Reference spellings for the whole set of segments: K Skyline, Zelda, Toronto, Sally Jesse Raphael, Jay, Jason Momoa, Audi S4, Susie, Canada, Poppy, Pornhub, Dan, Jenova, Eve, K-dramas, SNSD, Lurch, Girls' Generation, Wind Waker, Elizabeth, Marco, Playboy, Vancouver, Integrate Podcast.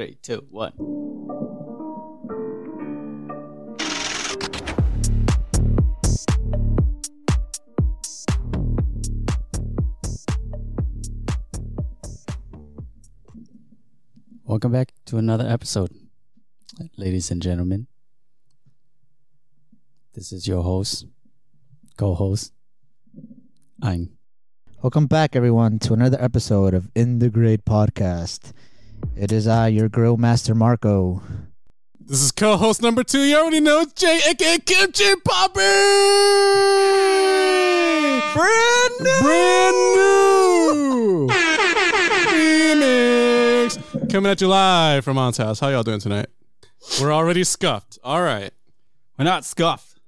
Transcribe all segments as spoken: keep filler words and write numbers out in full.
Three, two, one. Welcome back to another episode, ladies and gentlemen. This is your host, co-host, Ayn. Welcome back, everyone, to another episode of In the Great Podcast. It is I, your grill master, Marco. This is co-host number two. You already know it's Jay, aka Kimchi, Poppy. Brand new, brand new. Phoenix coming at you live from Aunt's house. How y'all doing tonight? We're already scuffed. All right, we're not scuffed.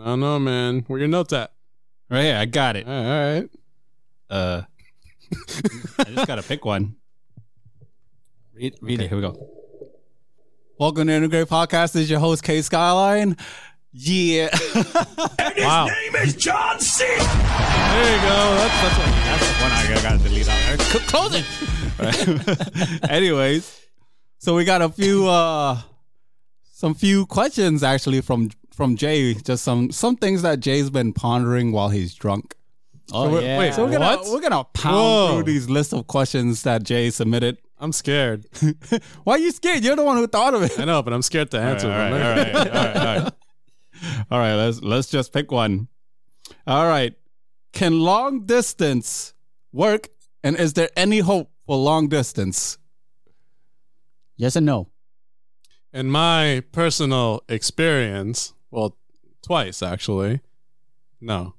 I don't know, man. Where your notes at? Right here. I got it. All right. Uh, I just gotta pick one. Read, read okay. It. Here we go. Welcome to Integrate Podcast. This is your host, K Skyline. Yeah. And his wow. name is John C. There you go. That's that's, what, that's the one I got to delete out. Close it. Anyways, so we got a few, uh, some few questions actually from from Jay. Just some some things that Jay's been pondering while he's drunk. Oh so yeah. Wait. So we're gonna what? we're gonna pound Whoa. through these list of questions that Jay submitted. I'm scared. Why are you scared? You're the one who thought of it. I know, but I'm scared to answer. All right, all right, all right, all right, all right. All right, let's let's just pick one. All right. Can long distance work, and is there any hope for long distance? Yes and no. In my personal experience, well, twice actually. No.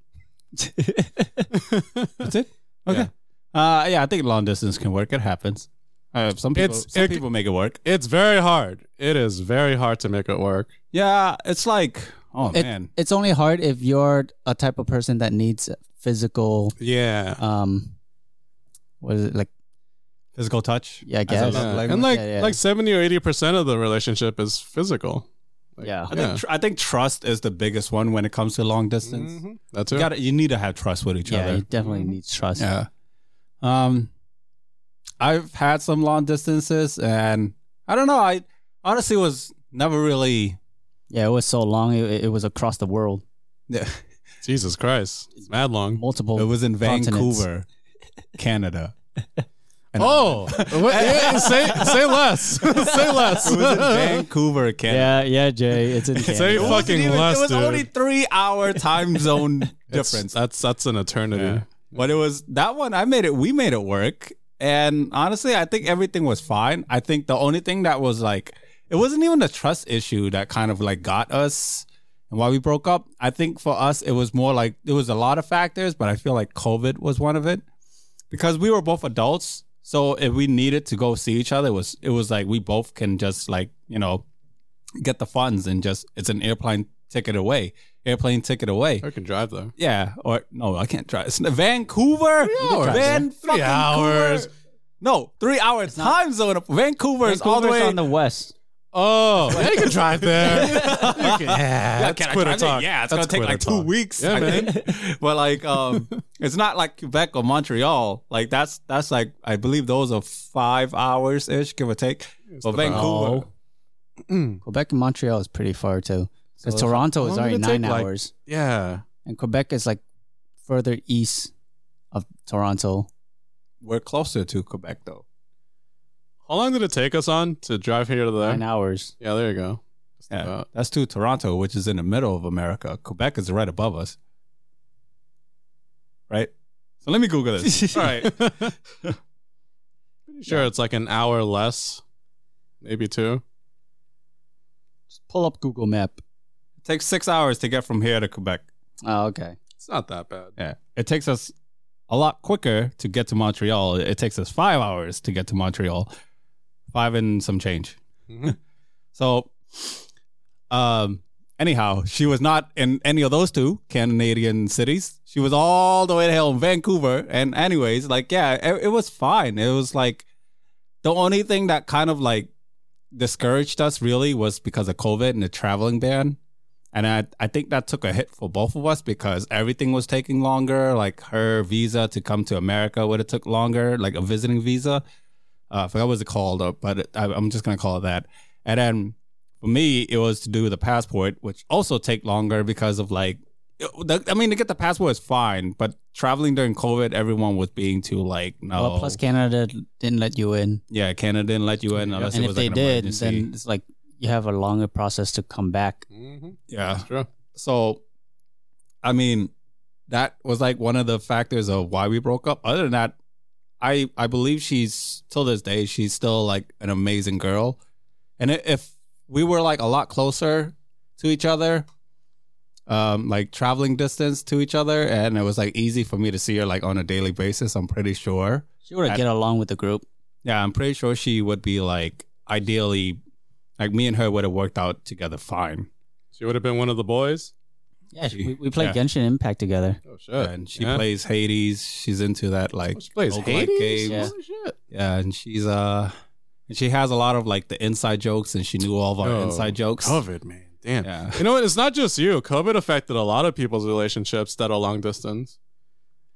That's it? Okay. Yeah. Uh yeah, I think long distance can work. It happens. Uh, some people, it's, some it, people make it work. It's very hard. It is very hard to make it work. Yeah, it's like, oh it, man, it's only hard if you're a type of person that needs physical. Yeah. Um, what is it like? Physical touch. Yeah, I guess. Yeah. Like, and like yeah, yeah. like seventy or eighty percent of the relationship is physical. Like, yeah, I yeah. think tr- I think trust is the biggest one when it comes to long distance. Mm-hmm. That's it. You, gotta, you need to have trust with each yeah, other. Yeah, you definitely mm-hmm. need trust. Yeah. Um. I've had some long distances, and I don't know. I honestly was never really. Yeah, it was so long. It, it was across the world. Yeah, Jesus Christ, it's mad long. Multiple. It was in Vancouver, Canada. And oh, yeah, say say less, say less. It was in Vancouver, Canada. Yeah, yeah, Jay, it's in Canada. Say it fucking even, less. It was dude. only three-hour time zone difference. That's that's an eternity. Yeah. But it was that one. I made it. We made it work. And honestly, I think everything was fine. I think the only thing that was like, it wasn't even a trust issue that kind of like got us and why we broke up. I think for us, it was more like, it was a lot of factors, but I feel like COVID was one of it because we were both adults. So if we needed to go see each other, it was, it was like, we both can just like, you know, get the funds and just, it's an airplane ticket away. Airplane ticket away. I can drive though. Yeah, or no, I can't drive. It's Vancouver, three hours. Van three hours. No, three hours time zone. Vancouver is all the way on the west. Oh, yeah, you can drive there. yeah, yeah, can I drive there? Yeah, it's that's gonna take like two weeks. Yeah, I man. Think. But like, um, it's not like Quebec or Montreal. Like that's that's like I believe those are five hours ish, give or take. It's but Vancouver, oh. Quebec and Montreal is pretty far too. Because so Toronto is already nine like, hours. Yeah. And Quebec is like further east of Toronto. We're closer to Quebec though. How long did it take us on to drive here to there? Nine hours. Yeah, there you go. That's, yeah. That's to Toronto, which is in the middle of America. Quebec is right above us. Right? So let me Google this. All right. Pretty sure yeah. It's like an hour less, maybe two. Just pull up Google Map. Takes six hours to get from here to Quebec. Oh, okay. It's not that bad. Yeah. It takes us a lot quicker to get to Montreal. It takes us five hours to get to Montreal. Five and some change. Mm-hmm. So, um, anyhow, she was not in any of those two Canadian cities. She was all the way to hell in Vancouver. And anyways, like, yeah, it, it was fine. It was like the only thing that kind of like discouraged us really was because of COVID and the traveling ban. And I, I think that took a hit for both of us because everything was taking longer. Like her visa to come to America would have took longer, like a visiting visa. Uh, I forgot what it was called, but I, I'm just going to call it that. And then for me, it was to do the passport, which also take longer because of like, I mean, to get the passport is fine, but traveling during COVID, everyone was being too like, no. Well, plus Canada didn't let you in. Yeah, Canada didn't let you in. Unless and it if was they like did, emergency. Then it's like you have a longer process to come back. Mm-hmm. Yeah. That's true. So, I mean, that was like one of the factors of why we broke up. Other than that, I, I believe she's, till this day, she's still like an amazing girl. And if we were like a lot closer to each other, um like traveling distance to each other, and it was like easy for me to see her like on a daily basis, I'm pretty sure she would get along with the group. Yeah, I'm pretty sure she would be like, ideally, like me and her would have worked out together fine. She would have been one of the boys. Yeah, she, we, we played yeah. Genshin Impact together. Oh shit! Yeah, and she yeah. plays Hades. She's into that like oh, she plays Hades games. Yeah. Oh, shit. Yeah, and she's uh, and she has a lot of like the inside jokes, and she knew all of our oh, inside jokes. Covered, man. Damn. Yeah. You know what? It's not just you. COVID affected a lot of people's relationships that are long distance.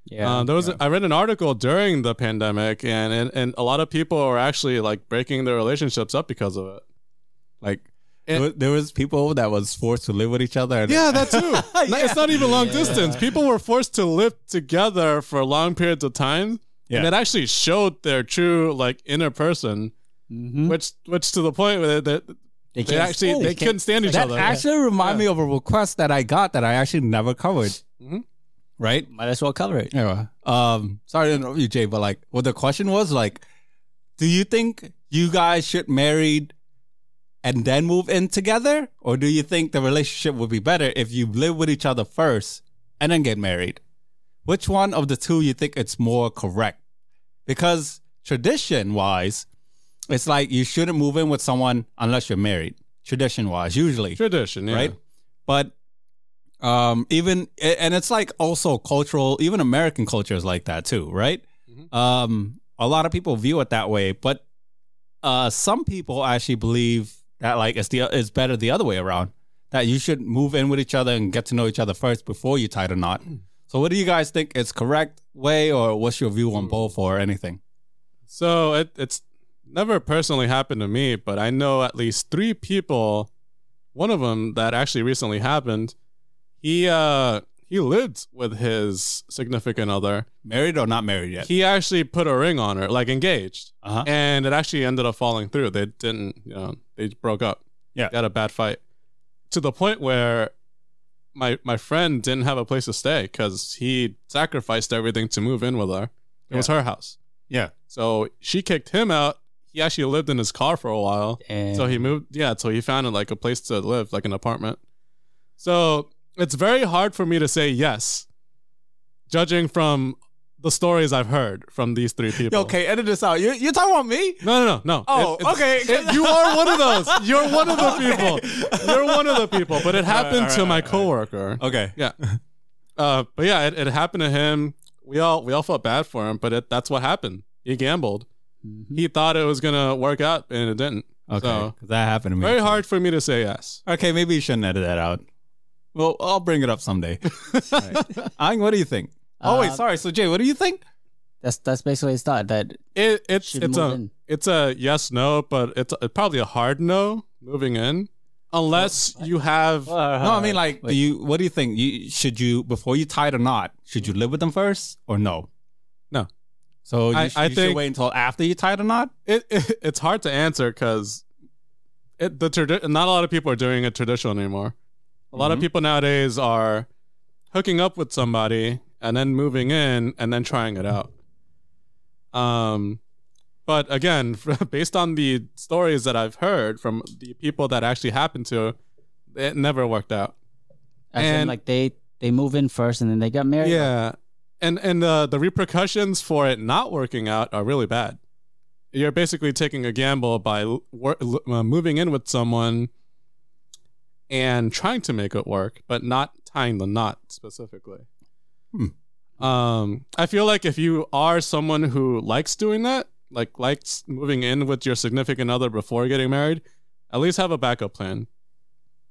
Yeah. Um, there was. Yeah. I read an article during the pandemic, and, and and a lot of people are actually like breaking their relationships up because of it. Like, it, there was people that was forced to live with each other. And yeah, that too. yeah. It's not even long yeah. distance. People were forced to live together for long periods of time, yeah. and it actually showed their true like inner person, mm-hmm. which which to the point where that. They, they actually they, they couldn't stand each that other. That actually yeah. reminded yeah. me of a request that I got that I actually never covered. Mm-hmm. Right? Might as well cover it. Anyway, um, sorry to interrupt you, Jay, but like, what the question was like, do you think you guys should marry and then move in together, or do you think the relationship would be better if you live with each other first and then get married? Which one of the two you think it's more correct? Because tradition-wise, it's like you shouldn't move in with someone unless you're married, tradition-wise, usually. Tradition, yeah. Right? But um, even, and it's like also cultural, even American culture is like that too, right? Mm-hmm. Um, a lot of people view it that way, but uh, some people actually believe that like it's, the, it's better the other way around, that you should move in with each other and get to know each other first before you tie the knot. Mm. So what do you guys think is correct way, or what's your view on both or anything? So it, it's, never personally happened to me, but I know at least three people, one of them that actually recently happened, he uh, he lived with his significant other. Married or not married yet? He actually put a ring on her, like engaged, uh-huh. and it actually ended up falling through. They didn't, you know, they broke up. Yeah. They had a bad fight. To the point where my, my friend didn't have a place to stay because he sacrificed everything to move in with her. It yeah. was her house. Yeah. So she kicked him out. He actually lived in his car for a while. Damn. So he moved. Yeah. So he found like a place to live, like an apartment. So it's very hard for me to say yes, judging from the stories I've heard from these three people. Okay. Edit this out. You're, you're talking about me? No, no, no, no. Oh, it, okay. It, you are one of those. You're one of the people. You're one of the people, but it happened all right, all right, to my coworker. Right. Okay. Yeah. Uh, but yeah, it, it happened to him. We all, we all felt bad for him, but it, that's what happened. He gambled. He thought it was gonna work out, and it didn't. Okay, so, that happened to me. Very hard for me to say yes. Okay, maybe you shouldn't edit that out. Well, I'll bring it up someday. Right. Ayn, what do you think? Uh, oh wait, sorry. So Jay, what do you think? That's that's basically his thought. That it it's it's a in. it's a yes no, but it's a, probably a hard no moving in, unless oh, you have. Uh, no, I mean like, wait. do you? What do you think? You should you before you tie the knot, should you live with them first or no? No. So you, I, I you think should wait until after you tie the knot? It, it it's hard to answer because it the tradi- not a lot of people are doing it traditional anymore. A mm-hmm. lot of people nowadays are hooking up with somebody and then moving in and then trying it out. Um, but again, based on the stories that I've heard from the people that actually happened to, it never worked out. As and in like they they move in first and then they got married. Yeah. And and uh, the repercussions for it not working out are really bad. You're basically taking a gamble by wor- uh, moving in with someone and trying to make it work, but not tying the knot specifically. Hmm. Um, I feel like if you are someone who likes doing that, like likes moving in with your significant other before getting married, at least have a backup plan.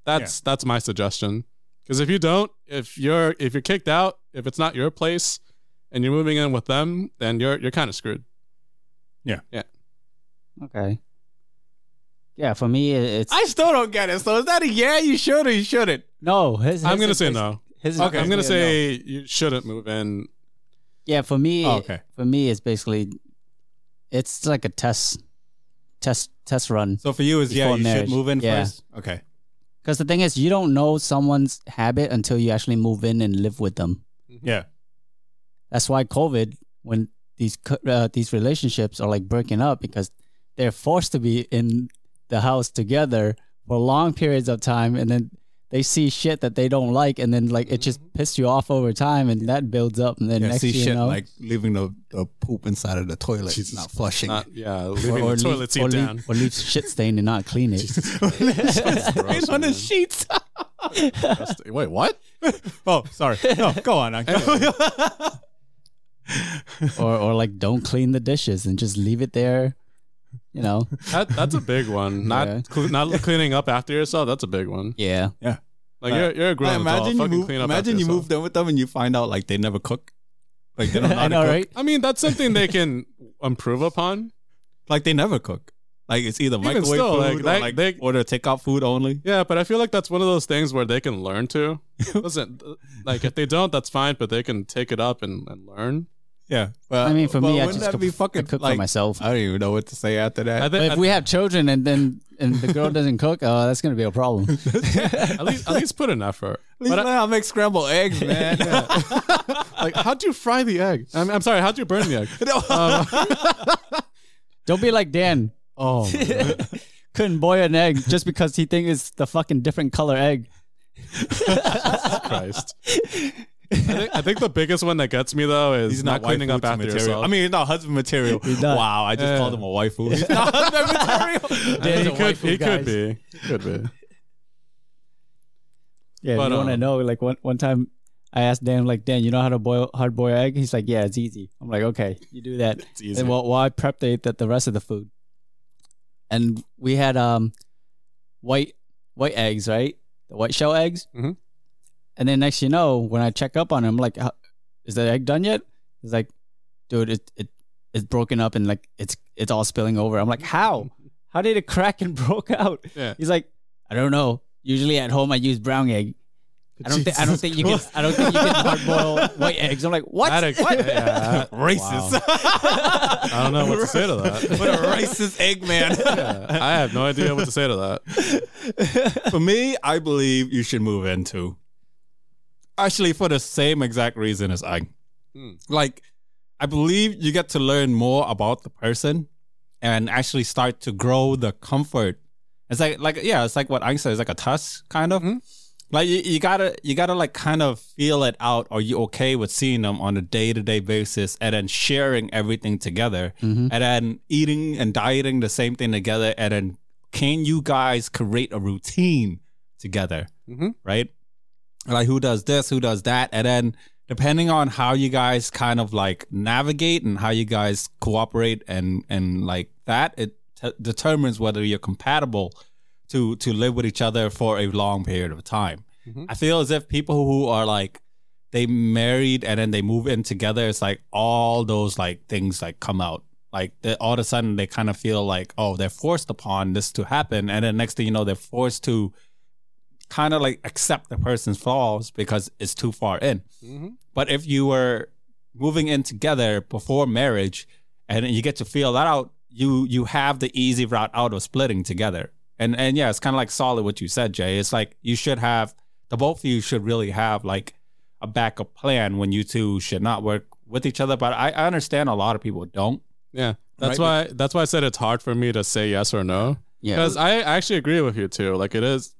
That's yeah. that's my suggestion. Because if you don't, if you're if you're kicked out, if it's not your place, and you're moving in with them, then you're you're kind of screwed. Yeah, yeah. Okay. Yeah, for me, it's... I still don't get it. So is that a yeah, you should or you shouldn't? No. His, his, I'm going to say no. His, okay, I'm going to say no. You shouldn't move in. Yeah, for me, oh, okay. for me, it's basically... It's like a test test, test run. So for you, is yeah, you marriage. should move in yeah. first? Okay. Because the thing is, you don't know someone's habit until you actually move in and live with them. Yeah. That's why COVID, when these uh, these relationships are like breaking up, because they're forced to be in... the house together for long periods of time, and then they see shit that they don't like, and then like it just pisses you off over time, and that builds up, and then yeah, next see shit you know, like leaving the, the poop inside of the toilet, Jesus, not flushing, not, yeah, leaving or, or the toilet leave, seat or down, leave, or leave shit stain and not clean it. Gross, on the sheets. Wait, what? Oh, sorry. No, go on. or or like don't clean the dishes and just leave it there. You know, that, that's a big one. Not yeah. cl- not cleaning up after yourself. That's a big one. Yeah, yeah. Like uh, you're you're a grown up. Imagine you move. Imagine you yourself. move in with them and you find out like they never cook. Like they don't know how to cook. Right? I mean, that's something they can improve upon. Like they never cook. Like it's either Even microwave still, food like, that, or like they order takeout food only. Yeah, but I feel like that's one of those things where they can learn to. Listen, like if they don't, that's fine. But they can take it up and, and learn. Yeah, well, I mean, for me, I just could, be fucking, I cook like, for myself. I don't even know what to say after that. I think, if I, we have children and then and the girl doesn't cook, uh, that's gonna be a problem. at least, at least put an effort. At least learn how to make scrambled eggs, man. Yeah. Like, how'd you fry the egg? I'm, I'm sorry, how'd you burn the egg? um, don't be like Dan. Oh, couldn't boil an egg just because he thinks it's the fucking different color egg. Jesus Christ. I think, I think the biggest one that gets me though is he's not, not cleaning up after material. Yourself. I mean, he's not husband material. Wow, I just yeah. called him a waifu. He's not husband material. Yeah, he could, he could be. He could be. Yeah, but, you um, want to know? Like one one time, I asked Dan, like, Dan, you know how to boil hard boil egg? He's like, yeah, it's easy. I'm like, okay, you do that. It's easy. And well, well, I prepped the, the the rest of the food, and we had um white white eggs, right? The white shell eggs. Mm-hmm. And then next you know, when I check up on him, I'm like, is that egg done yet? He's like, dude, it it it's broken up and like it's it's all spilling over. I'm like, how? How did it crack and broke out? Yeah. He's like, I don't know. Usually at home I use brown egg. I don't think I don't think you can I don't think you can hard boil white eggs. I'm like, what? That egg, what? Yeah. Racist. Wow. I don't know what to say to that. What a racist egg man. Yeah. I have no idea what to say to that. For me, I believe you should move in too. Actually, for the same exact reason as I. Mm. Like, I believe you get to learn more about the person and actually start to grow the comfort. It's like, like yeah, it's like what I said. It's like a test, kind of. Mm-hmm. Like, you, you gotta, you gotta like kind of feel it out. Are you okay with seeing them on a day-to-day basis and then sharing everything together mm-hmm. and then eating and dieting the same thing together? And then can you guys create a routine together, mm-hmm. right? Like, who does this, who does that? And then depending on how you guys kind of like navigate and how you guys cooperate and, and like that, it t- determines whether you're compatible to, to live with each other for a long period of time. Mm-hmm. I feel as if people who are like, they married and then they move in together, it's like all those like things like come out. Like all of a sudden they kind of feel like, oh, they're forced upon this to happen. And then next thing you know, they're forced to kind of like accept the person's flaws because it's too far in. Mm-hmm. But if you were moving in together before marriage and you get to feel that out, you you have the easy route out of splitting together. And and yeah, it's kind of like solid what you said, Jay. It's like you should have, the both of you should really have like a backup plan when you two should not work with each other. But I, I understand a lot of people don't. Yeah, that's right? why that's why I said it's hard for me to say yes or no. Yeah, because I actually agree with you too. Like it is.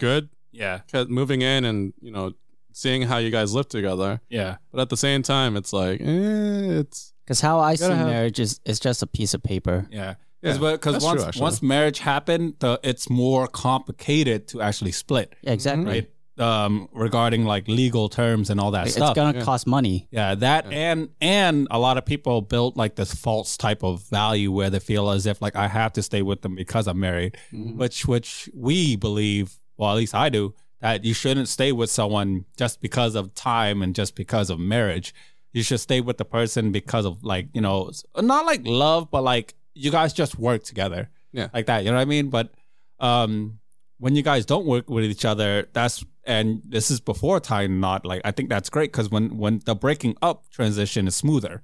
Good, yeah. Cause moving in and you know seeing how you guys live together, yeah. But at the same time, it's like eh, it's because how I see have... marriage is it's just a piece of paper, yeah. Because yeah. once true, once marriage happened, the, it's more complicated to actually split. Yeah, exactly. Right. Um, regarding like legal terms and all that it's stuff, it's gonna yeah. cost money. Yeah, that yeah. and and a lot of people built like this false type of value where they feel as if like I have to stay with them because I'm married, mm-hmm. which which we believe. Well, at least I do, that you shouldn't stay with someone just because of time and just because of marriage. You should stay with the person because of like, you know, not like love, but like you guys just work together. Yeah. Like that, you know what I mean? But um, when you guys don't work with each other, that's, and this is before tying knot, like, I think that's great because when, when the breaking up transition is smoother,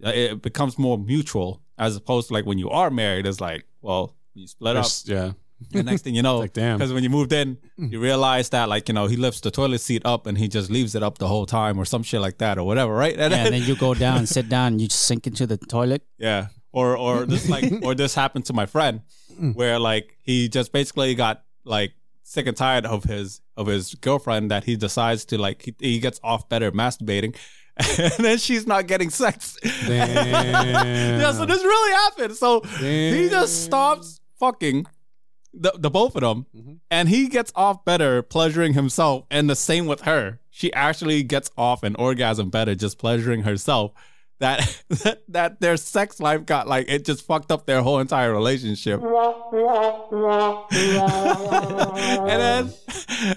it becomes more mutual as opposed to like when you are married, it's like, well, you split There's, up. Yeah. The next thing you know, because like, when you moved in, you realize that, like, you know, he lifts the toilet seat up and he just leaves it up the whole time or some shit like that or whatever, right? And, yeah, then, and then you go down, sit down, you just sink into the toilet. Yeah. Or or this like or this happened to my friend where like he just basically got like sick and tired of his of his girlfriend that he decides to like he, he gets off better masturbating. And then she's not getting sex. Damn. Yeah, so this really happened. So Damn. He just stops fucking the, the both of them, mm-hmm. and he gets off better pleasuring himself. And the same with her. She actually gets off an orgasm better just pleasuring herself. That, that that their sex life got like it just fucked up their whole entire relationship. and then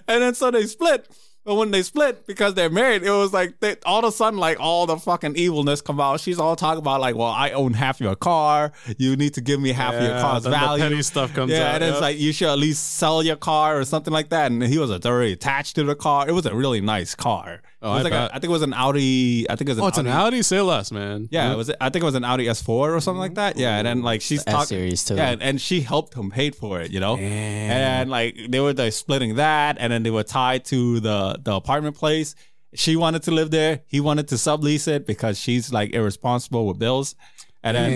and then so they split. But when they split, because they're married, it was like they, all of a sudden, like all the fucking evilness come out. She's all talking about like, well, I own half your car. You need to give me half yeah, your car's then value. The petty stuff comes yeah, out. And yeah, and it's like you should at least sell your car or something like that. And he was already attached to the car. It was a really nice car. Oh, it was I, like a, I think it was an Audi. I think it was an oh, it's Audi. an Audi. Say less, man. Yeah, yeah. It was, I think it was an Audi S four or something like that. Yeah, and then like she's the talking series too. Yeah, and, and she helped him pay for it, you know. Damn. And like they were like, splitting that, and then they were tied to the the apartment place. She wanted to live there. He wanted to sublease it because she's like irresponsible with bills. And then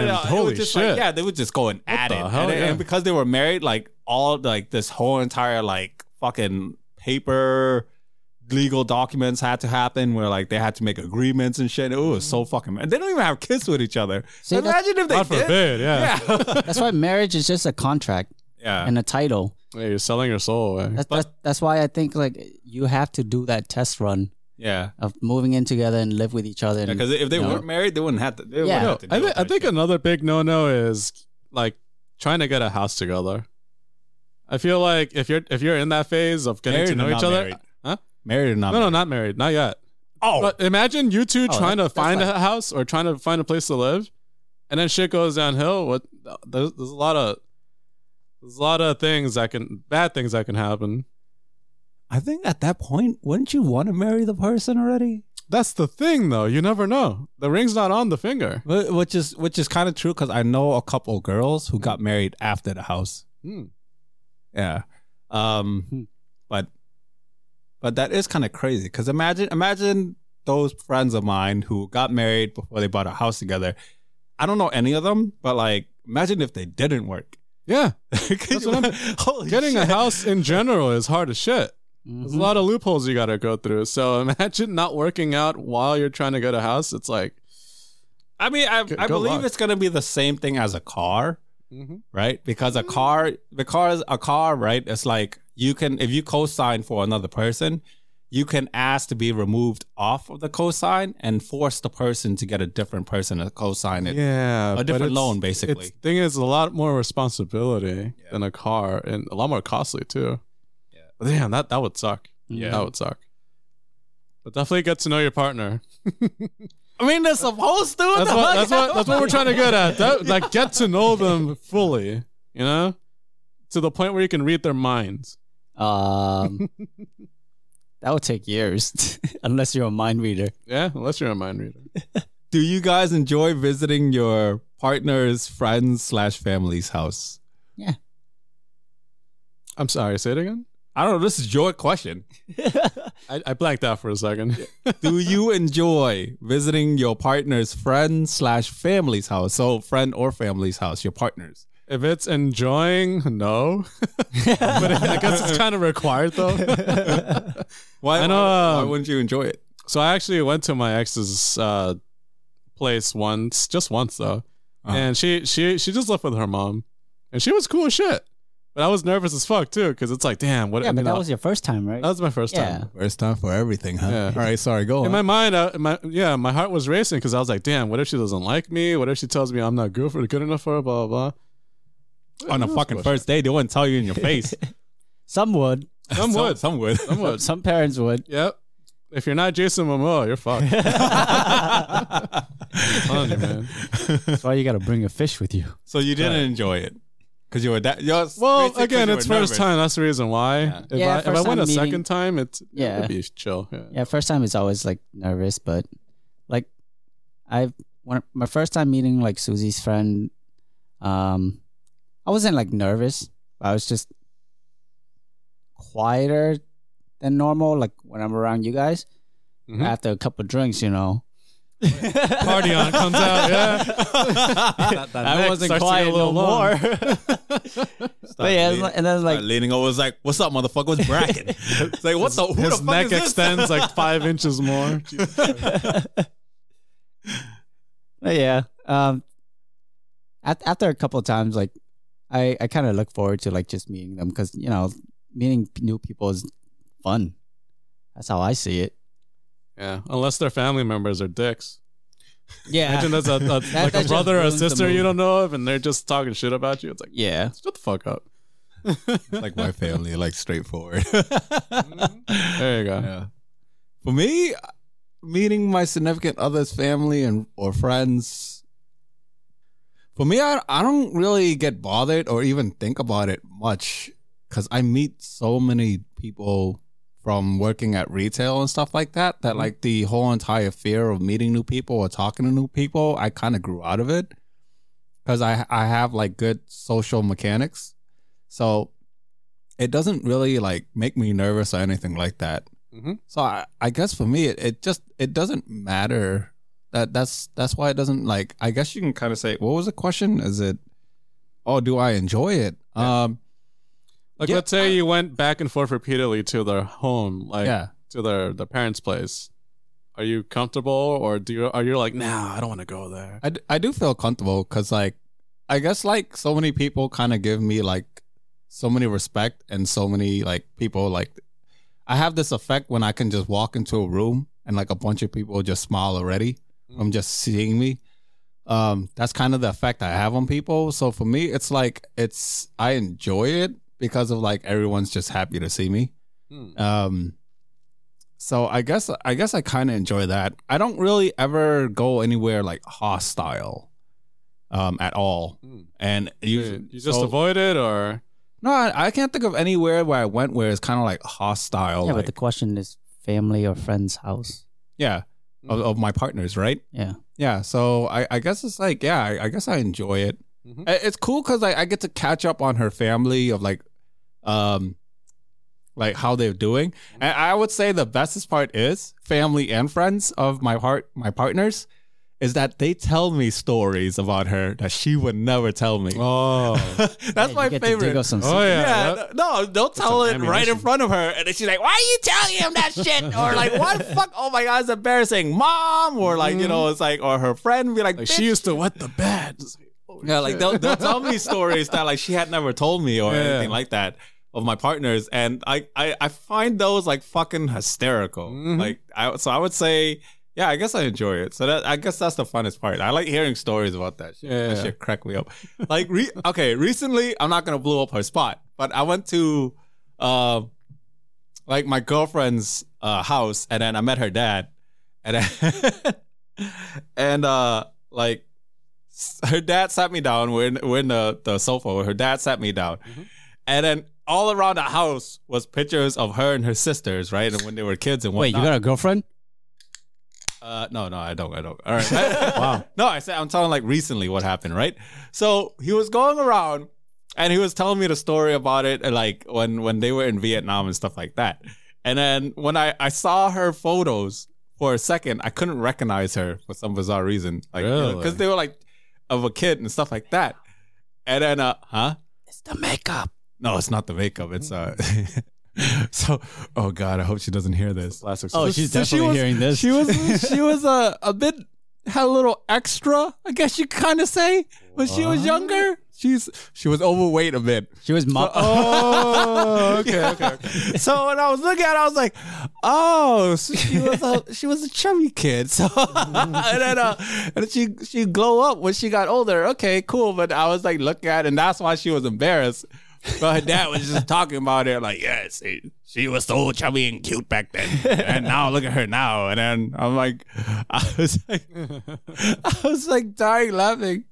and, uh, holy shit, like, yeah, they were just going what at it. Hell, and, yeah. and because they were married, like all like this whole entire like fucking paper. Legal documents had to happen where like they had to make agreements and shit. It was so fucking mad. They don't even have kids with each other. See, imagine if they God did. Forbid, yeah. yeah. That's why marriage is just a contract yeah. and a title. Yeah, you're selling your soul away. That's, that's, that's why I think like you have to do that test run. Yeah, of moving in together and live with each other. Because yeah, if they you know, weren't married, they wouldn't have to. They yeah, have to do I, th- I think shit. Another big no-no is like trying to get a house together. I feel like if you're if you're in that phase of getting married to know each other, married. huh? Married or not? No, married. no, not married, not yet. Oh, but imagine you two oh, trying to find like, a house or trying to find a place to live, and then shit goes downhill. What? There's, there's a lot of there's a lot of things that can bad things that can happen. I think at that point, wouldn't you want to marry the person already? That's the thing, though. You never know. The ring's not on the finger, but, which is which is kind of true because I know a couple girls who got married after the house. Hmm. Yeah, um, hmm. but. But that is kind of crazy because imagine imagine those friends of mine who got married before they bought a house together. I don't know any of them, but like imagine if they didn't work. Yeah. That's what I'm, holy getting shit. A house in general is hard as shit. Mm-hmm. There's a lot of loopholes you got to go through. So imagine not working out while you're trying to get a house. It's like. I mean, I, g- I believe luck. It's going to be the same thing as a car, mm-hmm. right? Because a car, because a car, right? It's like. You can, if you co-sign for another person, you can ask to be removed off of the co-sign and force the person to get a different person to co-sign it. Yeah. A different loan, basically. The thing is, a lot more responsibility yeah. than a car and a lot more costly, too. Yeah. But damn, that, that would suck. Yeah. That would suck. But definitely get to know your partner. I mean, they're supposed to. That's, what, that's, what, that's what we're trying to get at. That, like, get to know them fully, you know? To the point where you can read their minds. Um, that would take years, unless you're a mind reader. Yeah, unless you're a mind reader. Do you guys enjoy visiting your partner's friends slash family's house? Yeah. I'm sorry, say it again? I don't know, this is your question. I, I blanked out for a second. Do you enjoy visiting your partner's friend slash family's house? So friend or family's house, your partner's. If it's enjoying, no. But I guess it's kind of required, though. why, and, uh, why wouldn't you enjoy it? So I actually went to my ex's uh, place once, just once, though. Uh-huh. And she, she, she just lived with her mom. And she was cool as shit. But I was nervous as fuck, too, because it's like, damn. What, yeah, I mean, but that I'll, was your first time, right? That was my first yeah. time. First time for everything, huh? Yeah. All right, sorry, go on. In my mind, I, my yeah, my heart was racing because I was like, damn, what if she doesn't like me? What if she tells me I'm not good, for, good enough for her, blah, blah, blah. On a fucking first date, they wouldn't tell you in your face. Some would. Some would. Some would. Some would. Some parents would. Yep. If you're not Jason Momoa, you're fucked. Funny, man. That's why you got to bring a fish with you. So you didn't right. enjoy it because you were that. You're well, again, it's first nervous. time. That's the reason why. Yeah. If, yeah, I, if I went a meeting, second time, it's yeah, it'd be chill. Yeah. yeah, first time is always like nervous, but like I when my first time meeting like Susie's friend, um, I wasn't like nervous. I was just quieter than normal. Like when I'm around you guys, mm-hmm. after a couple of drinks, you know. Party on comes out. Yeah, that, that I wasn't quiet a little no more. But yeah, leaning, and then like leaning over, was like, "What's up, motherfucker? It's Bracken." It's like, "What's the? Who his the fuck neck is extends this? Like five inches more." But yeah, um, at, after a couple of times, like I, I kind of look forward to like just meeting them because you know meeting new people is fun. That's how I see it. Yeah, unless their family members are dicks. Yeah, imagine that's a, a that, like that a brother or a sister you don't know of, and they're just talking shit about you. It's like, yeah, shut the fuck up. It's like my family, like straightforward. There you go. Yeah. For me, meeting my significant other's family and or friends. For me, I I don't really get bothered or even think about it much because I meet so many people from working at retail and stuff like that, that mm-hmm. like the whole entire fear of meeting new people or talking to new people, I kind of grew out of it because I, I have like good social mechanics. So it doesn't really like make me nervous or anything like that. Mm-hmm. So I, I guess for me, it, it just, it doesn't matter that that's, that's why it doesn't like, I guess you can kind of say, what was the question? Is it, oh, do I enjoy it? Yeah. Um, Like, yeah, let's say I, you went back and forth repeatedly to their home, like yeah. to their, their parents' place. Are you comfortable or do you, are you like, nah, I don't want to go there? I, I do feel comfortable because, like, I guess, like, so many people kind of give me, like, so many respect and so many, like, people, like, I have this effect when I can just walk into a room and, like, a bunch of people just smile already mm. from just seeing me. Um, that's kind of the effect I have on people. So for me, it's like, it's, I enjoy it. Because of like everyone's just happy to see me, hmm. um, so I guess I guess I kind of enjoy that. I don't really ever go anywhere like hostile, um, at all. Hmm. And you Dude, you just so, avoid it, or no? I, I can't think of anywhere where I went where it's kind of like hostile. Yeah, like, but the question is family or friend's house. Yeah, hmm. of, of my partners, right? Yeah, yeah. So I, I guess it's like yeah, I, I guess I enjoy it. Mm-hmm. It's cool because like I get to catch up on her family of like. Um, like how they're doing, and I would say the bestest part is family and friends of my part, my partners, is that they tell me stories about her that she would never tell me. Oh, that's yeah, my favorite. Oh yeah, yeah no, they'll Put tell it ammunition. right in front of her, and then she's like, "Why are you telling him that shit?" Or like, "What the fuck? Oh my god, it's embarrassing, mom." Or like, you know, it's like, or her friend be like, like "She used to wet the bed." Yeah, like they'll, they'll tell me stories that like she had never told me or yeah. anything like that of my partners, and I, I, I find those like fucking hysterical. Mm-hmm. Like, I, so I would say, yeah, I guess I enjoy it. So that I guess that's the funnest part. I like hearing stories about that shit. Yeah. That shit cracked me up. Like, re- okay, recently I'm not gonna blow up her spot, but I went to, uh, like my girlfriend's uh, house, and then I met her dad, and then and uh, like. Her dad sat me down. We're in, we're in the, the sofa. Her dad sat me down. Mm-hmm. And then all around the house was pictures of her and her sisters, right? And when they were kids and whatnot. Wait, you got a girlfriend? Uh, no, no, I don't. I don't. All right. Wow. No, I said, I'm telling like recently what happened, right? So he was going around and he was telling me the story about it. Like when, when they were in Vietnam and stuff like that. And then when I, I saw her photos for a second, I couldn't recognize her for some bizarre reason. Like, really? You know, 'cause they were like, of a kid and stuff like that, and then uh huh it's the makeup. No, it's not the makeup, it's uh so oh god, I hope she doesn't hear this. Plastic oh she's so definitely she was, hearing this she was she was uh, a bit had a little extra, I guess you kind of say, when what? she was younger. She's she was overweight a bit. She was mom. So, oh, okay, yeah. okay, okay. So when I was looking at, it, I was like, oh, so she was a she was a chubby kid. So and then uh, and she she glow up when she got older. Okay, cool. But I was like looking at, it, and that's why she was embarrassed. But her dad was just talking about it, like, yes, yeah, she was so chubby and cute back then, and now look at her now. And then I'm like, I was like, I was like dying laughing.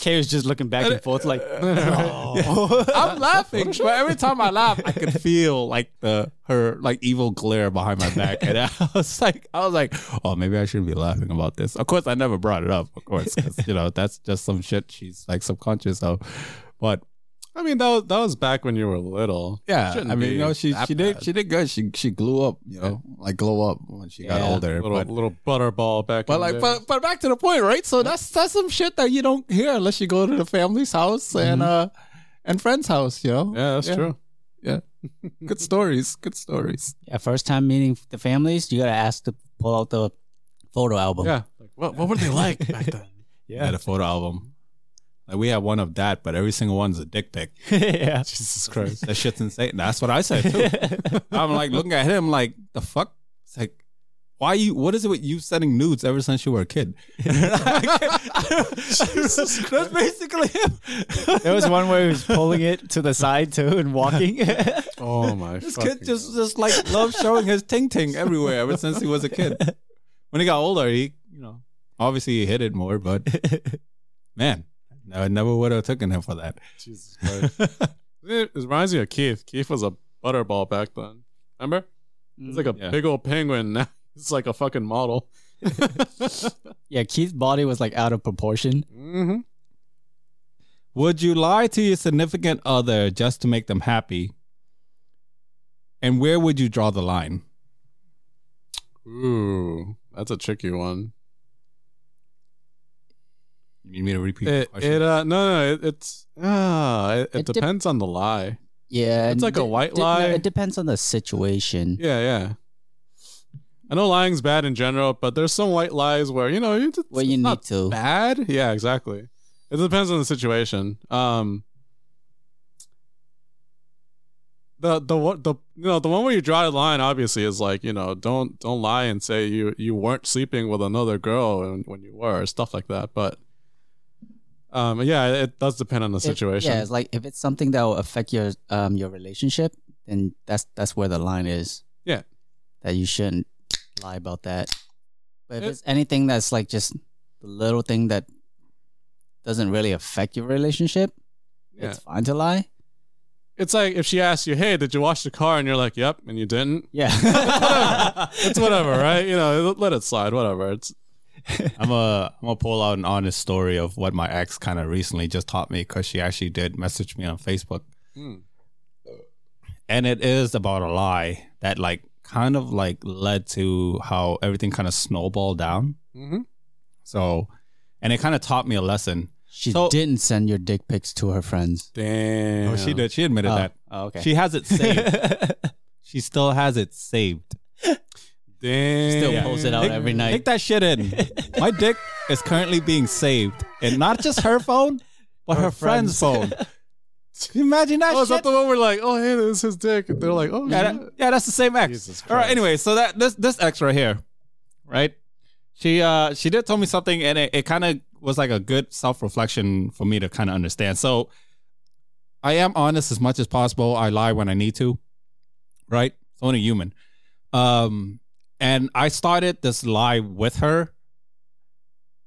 Kay was just looking back and forth like, oh. I'm laughing, but every time I laugh, I could feel like the her like evil glare behind my back, and I was like, I was like, oh, maybe I shouldn't be laughing about this. Of course, I never brought it up, of course, because you know that's just some shit she's like subconscious of. But I mean, that was that was back when you were little. Yeah, I mean, you know, she she did bad. she did good. She she grew up, you know, like glow up when she yeah, got older. Little but, little butterball back. But in like, there. but but back to the point, right? So yeah. that's that's some shit that you don't hear unless you go to the family's house mm-hmm. and uh and friend's house, you know. Yeah, that's yeah. true. Yeah, good stories, good stories. Yeah, first time meeting the families, you gotta ask to pull out the photo album. Yeah, like, what what were they like back then? Yeah, yeah, the photo album. Like we have one of that, but every single one's a dick pic. Yeah, Jesus Christ, that shit's insane. That's what I said too. I'm like looking at him, like the fuck. It's like, why you? What is it with you sending nudes ever since you were a kid? That's basically him. There was one where he was pulling it to the side too and walking. Oh my! This kid just God. just like loves showing his ting ting everywhere ever since he was a kid. When he got older, he you know obviously he hit it more, but man. No, I never would have taken him for that. Jesus Christ. It reminds me of Keith. Keith was a butterball back then. Remember? He's like a yeah. big old penguin. Now he's like a fucking model. Yeah, Keith's body was like out of proportion. Mm-hmm. Would you lie to your significant other just to make them happy? And where would you draw the line? Ooh, that's a tricky one. You mean to repeat it, the question? It, uh, no, no, it, it's ah, it, it, it depends de- on the lie. Yeah, it's like de- a white de- lie. No, it depends on the situation. Yeah, yeah. I know lying's bad in general, but there's some white lies where you know it's, well, it's you not need to. Bad. Yeah, exactly. It depends on the situation. Um, the the what the you know the one where you draw the line obviously is like you know don't don't lie and say you you weren't sleeping with another girl when, when you were stuff like that, but. Um, yeah, it does depend on the situation. It, yeah, it's like if it's something that will affect your um your relationship, then that's that's where the line is. Yeah, that you shouldn't lie about that. But if it, it's anything that's like just the little thing that doesn't really affect your relationship, yeah. it's fine to lie. It's like if she asks you, "Hey, did you wash the car?" and you're like, "Yep," and you didn't. Yeah, whatever. It's whatever, right? You know, let it slide. Whatever. It's. I'm a I'm gonna pull out an honest story of what my ex kind of recently just taught me because she actually did message me on Facebook, mm. and it is about a lie that like kind of like led to how everything kind of snowballed down. Mm-hmm. So, and it kind of taught me a lesson. She so, didn't send your dick pics to her friends. Damn, oh, she did. She admitted oh. that. Oh, okay. She has it saved. She still has it saved. Damn. She still pulls it out take, every night. Take that shit in. My dick is currently being saved. And not just her phone, but her, her friend's phone. Imagine that oh, shit. Oh, is that the one where like, oh, hey, this is his dick? And they're like, oh, yeah. That, yeah, that's the same ex. All right, anyway, so that this this ex right here, right? She uh she did tell me something, and it, it kind of was like a good self-reflection for me to kind of understand. So I am honest as much as possible. I lie when I need to, right? It's only human. Um... And I started this lie with her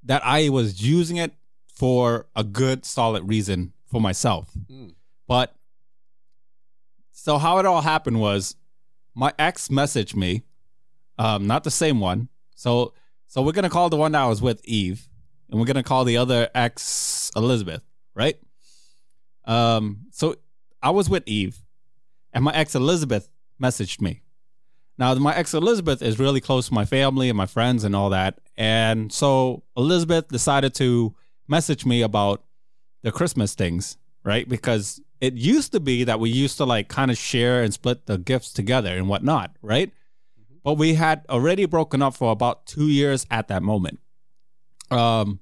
that I was using it for a good, solid reason for myself. Mm. But so how it all happened was my ex messaged me, um, not the same one. So so we're going to call the one that I was with Eve, and we're going to call the other ex Elizabeth, right? Um, so I was with Eve, and my ex Elizabeth messaged me. Now, my ex Elizabeth is really close to my family and my friends and all that. And so Elizabeth decided to message me about the Christmas things, right? Because it used to be that we used to like kind of share and split the gifts together and whatnot, right? Mm-hmm. But we had already broken up for about two years at that moment. Um,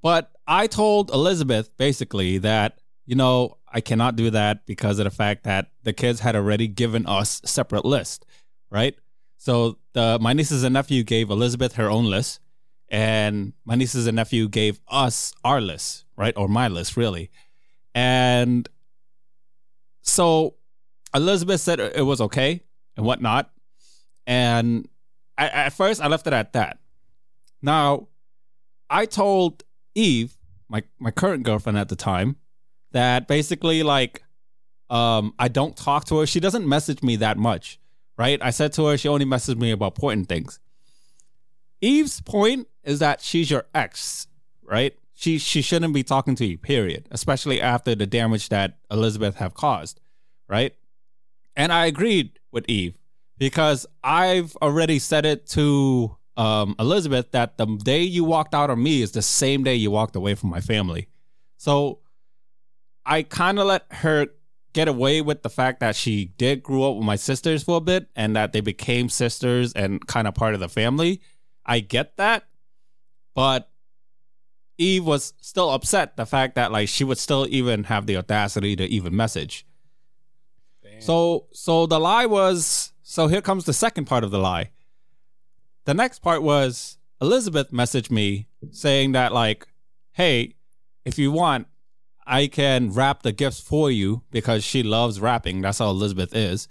but I told Elizabeth basically that, you know, I cannot do that because of the fact that the kids had already given us separate lists. Right, so the, my nieces and nephew gave Elizabeth her own list, and my nieces and nephew gave us our list, right, or my list really, and so Elizabeth said it was okay and whatnot. And I, at first, I left it at that. Now, I told Eve, my, my current girlfriend at the time, that basically, like, um, I don't talk to her. She doesn't message me that much, right? I said to her, she only messaged me about important things. Eve's point is that she's your ex, right? She she shouldn't be talking to you, period. Especially after the damage that Elizabeth have caused, right? And I agreed with Eve because I've already said it to um, Elizabeth that the day you walked out on me is the same day you walked away from my family. So I kind of let her get away with the fact that she did grow up with my sisters for a bit and that they became sisters and kind of part of the family. I get that, but Eve was still upset the fact that like she would still even have the audacity to even message. Damn. So so the lie was, so here comes the second part of the lie. The next part was Elizabeth messaged me saying that like, hey, if you want, I can wrap the gifts for you because she loves wrapping. That's how Elizabeth is.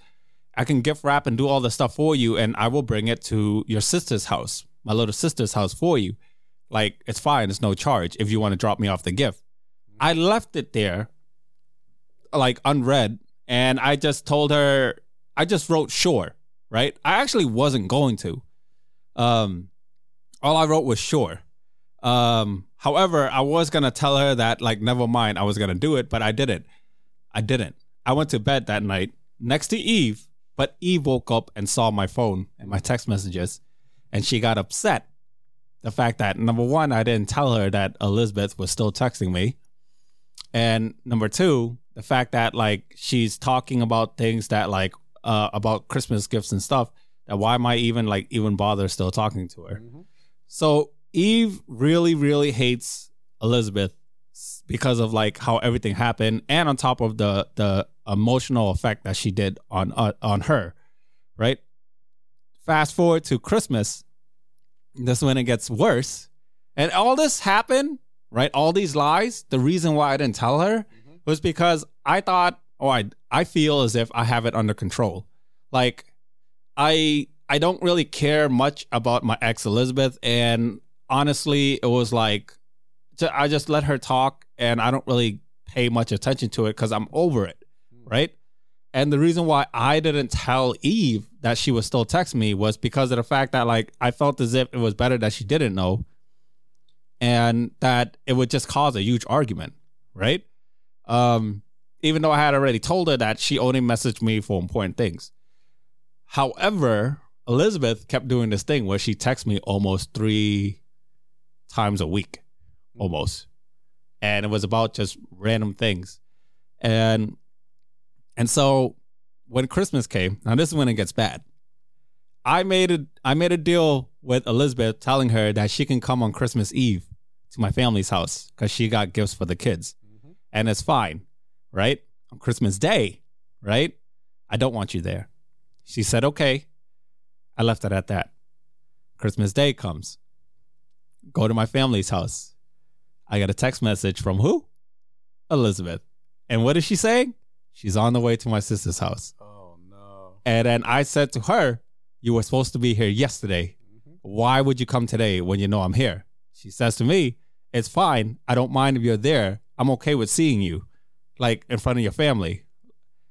I can gift wrap and do all the stuff for you and I will bring it to your sister's house, my little sister's house for you. Like, it's fine. It's no charge if you want to drop me off the gift. I left it there, like, unread. And I just told her, I just wrote sure, right? I actually wasn't going to. Um, all I wrote was sure. Um, however, I was going to tell her that, like, never mind, I was going to do it, but I didn't. I didn't. I went to bed that night next to Eve, but Eve woke up and saw my phone and my text messages, and she got upset. The fact that, number one, I didn't tell her that Elizabeth was still texting me. And number two, the fact that, like, she's talking about things that, like, uh, about Christmas gifts and stuff, that why am I even, like, even bother still talking to her? Mm-hmm. So Eve really, really hates Elizabeth because of, like, how everything happened and on top of the the emotional effect that she did on uh, on her, right? Fast forward to Christmas. That's when it gets worse. And all this happened, right? All these lies. The reason why I didn't tell her mm-hmm. was because I thought, oh, I I feel as if I have it under control. Like, I I don't really care much about my ex Elizabeth. And honestly, it was like, I just let her talk and I don't really pay much attention to it because I'm over it, mm-hmm. right? And the reason why I didn't tell Eve that she was still texting me was because of the fact that, like, I felt as if it was better that she didn't know and that it would just cause a huge argument, right? Um, even though I had already told her that she only messaged me for important things. However, Elizabeth kept doing this thing where she texts me almost three times a week, almost. And it was about just random things. And... And so when Christmas came, now this is when it gets bad. I made a, I made a deal with Elizabeth telling her that she can come on Christmas Eve to my family's house because she got gifts for the kids. Mm-hmm. And it's fine, right? On Christmas Day, right? I don't want you there. She said, okay. I left it at that. Christmas Day comes. Go to my family's house. I got a text message from who? Elizabeth. And what is she saying? She's on the way to my sister's house. Oh, no. And then I said to her, you were supposed to be here yesterday. Mm-hmm. Why would you come today when you know I'm here? She says to me, it's fine. I don't mind if you're there. I'm okay with seeing you, like, in front of your family.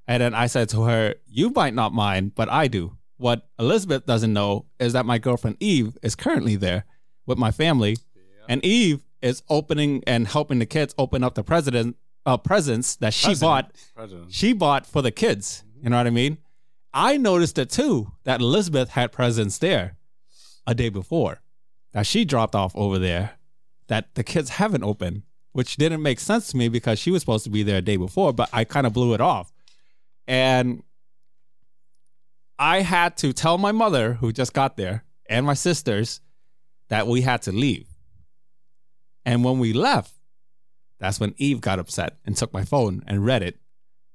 And then I said to her, you might not mind, but I do. What Elizabeth doesn't know is that my girlfriend Eve is currently there with my family. Yeah. And Eve is opening and helping the kids open up the president. Uh, presents that she President. bought President. she bought for the kids. Mm-hmm. You know what I mean? I noticed it too, that Elizabeth had presents there a day before that she dropped off over there that the kids haven't opened, which didn't make sense to me because she was supposed to be there a day before, but I kind of blew it off. And I had to tell my mother, who just got there, and my sisters that we had to leave. And when we left, that's when Eve got upset and took my phone and read it,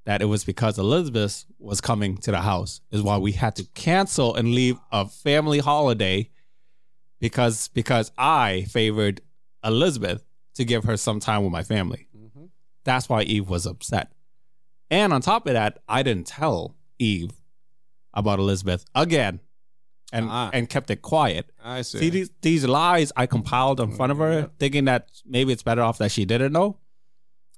that it was because Elizabeth was coming to the house is why we had to cancel and leave a family holiday because because I favored Elizabeth to give her some time with my family. Mm-hmm. That's why Eve was upset. And on top of that, I didn't tell Eve about Elizabeth again, and uh-huh. and kept it quiet. I see. See these, these lies I compiled in front of her, yeah. thinking that maybe it's better off that she didn't know.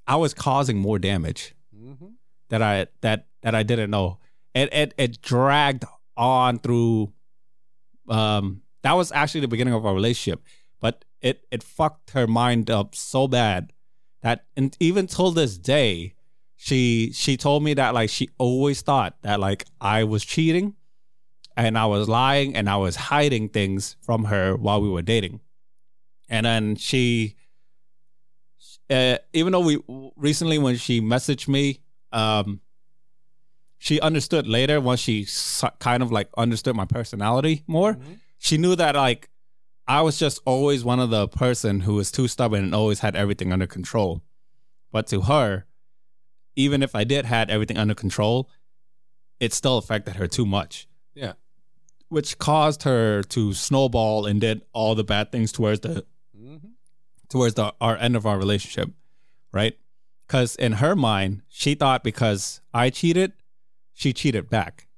I was causing more damage mm-hmm. that I that that I didn't know. It it it dragged on through. Um, that was actually the beginning of our relationship, but it it fucked her mind up so bad that, and even till this day. She she told me that like she always thought that like I was cheating and I was lying and I was hiding things from her while we were dating. And then she uh, even though we recently when she messaged me, um, she understood later once she kind of like understood my personality more. Mm-hmm. She knew that like I was just always one of the person who was too stubborn and always had everything under control. But to her, even if I did had everything under control, it still affected her too much. Yeah. Which caused her to snowball and did all the bad things towards the mm-hmm. towards the our end of our relationship, right? Because in her mind, she thought because I cheated, she cheated back.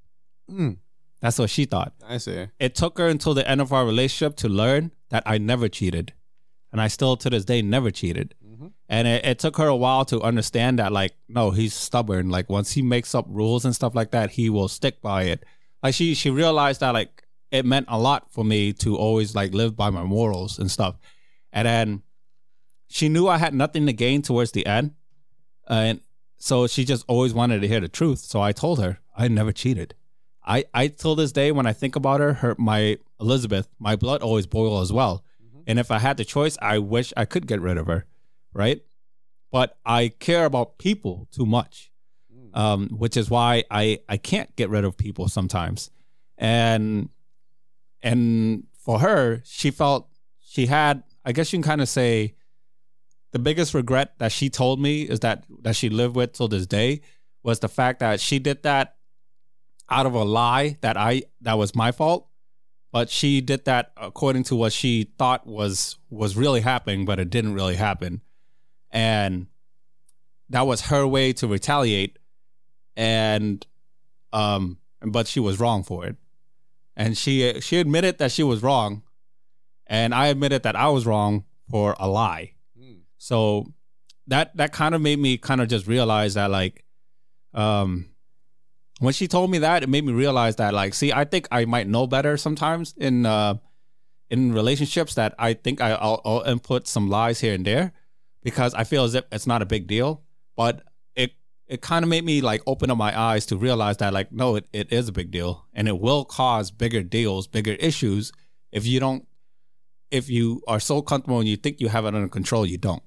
Mm. That's what she thought. I see. It took her until the end of our relationship to learn that I never cheated. And I still, to this day, never cheated. Mm-hmm. And it, it took her a while to understand that, like, no, he's stubborn. Like, once he makes up rules and stuff like that, he will stick by it. Like, she she realized that, like, it meant a lot for me to always, like, live by my morals and stuff. And then she knew I had nothing to gain towards the end. Uh, and so she just always wanted to hear the truth. So I told her, I never cheated. I, I till this day, when I think about her, her, my Elizabeth, my blood always boils as well. And if I had the choice, I wish I could get rid of her, right? But I care about people too much, um, which is why I, I can't get rid of people sometimes. And and for her, she felt she had, I guess you can kind of say, the biggest regret that she told me is that, that she lived with till this day was the fact that she did that out of a lie that I that was my fault. But she did that according to what she thought was was really happening, but it didn't really happen. And that was her way to retaliate. And um, but she was wrong for it. And she she admitted that she was wrong. And I admitted that I was wrong for a lie. Mm. So that that kind of made me kind of just realize that, like, um. when she told me that, it made me realize that, like, see, I think I might know better sometimes in uh, in relationships that I think I, I'll, I'll input some lies here and there because I feel as if it's not a big deal. But it it kind of made me, like, open up my eyes to realize that, like, no, it, it is a big deal. And it will cause bigger deals, bigger issues if you don't, if you are so comfortable and you think you have it under control, you don't.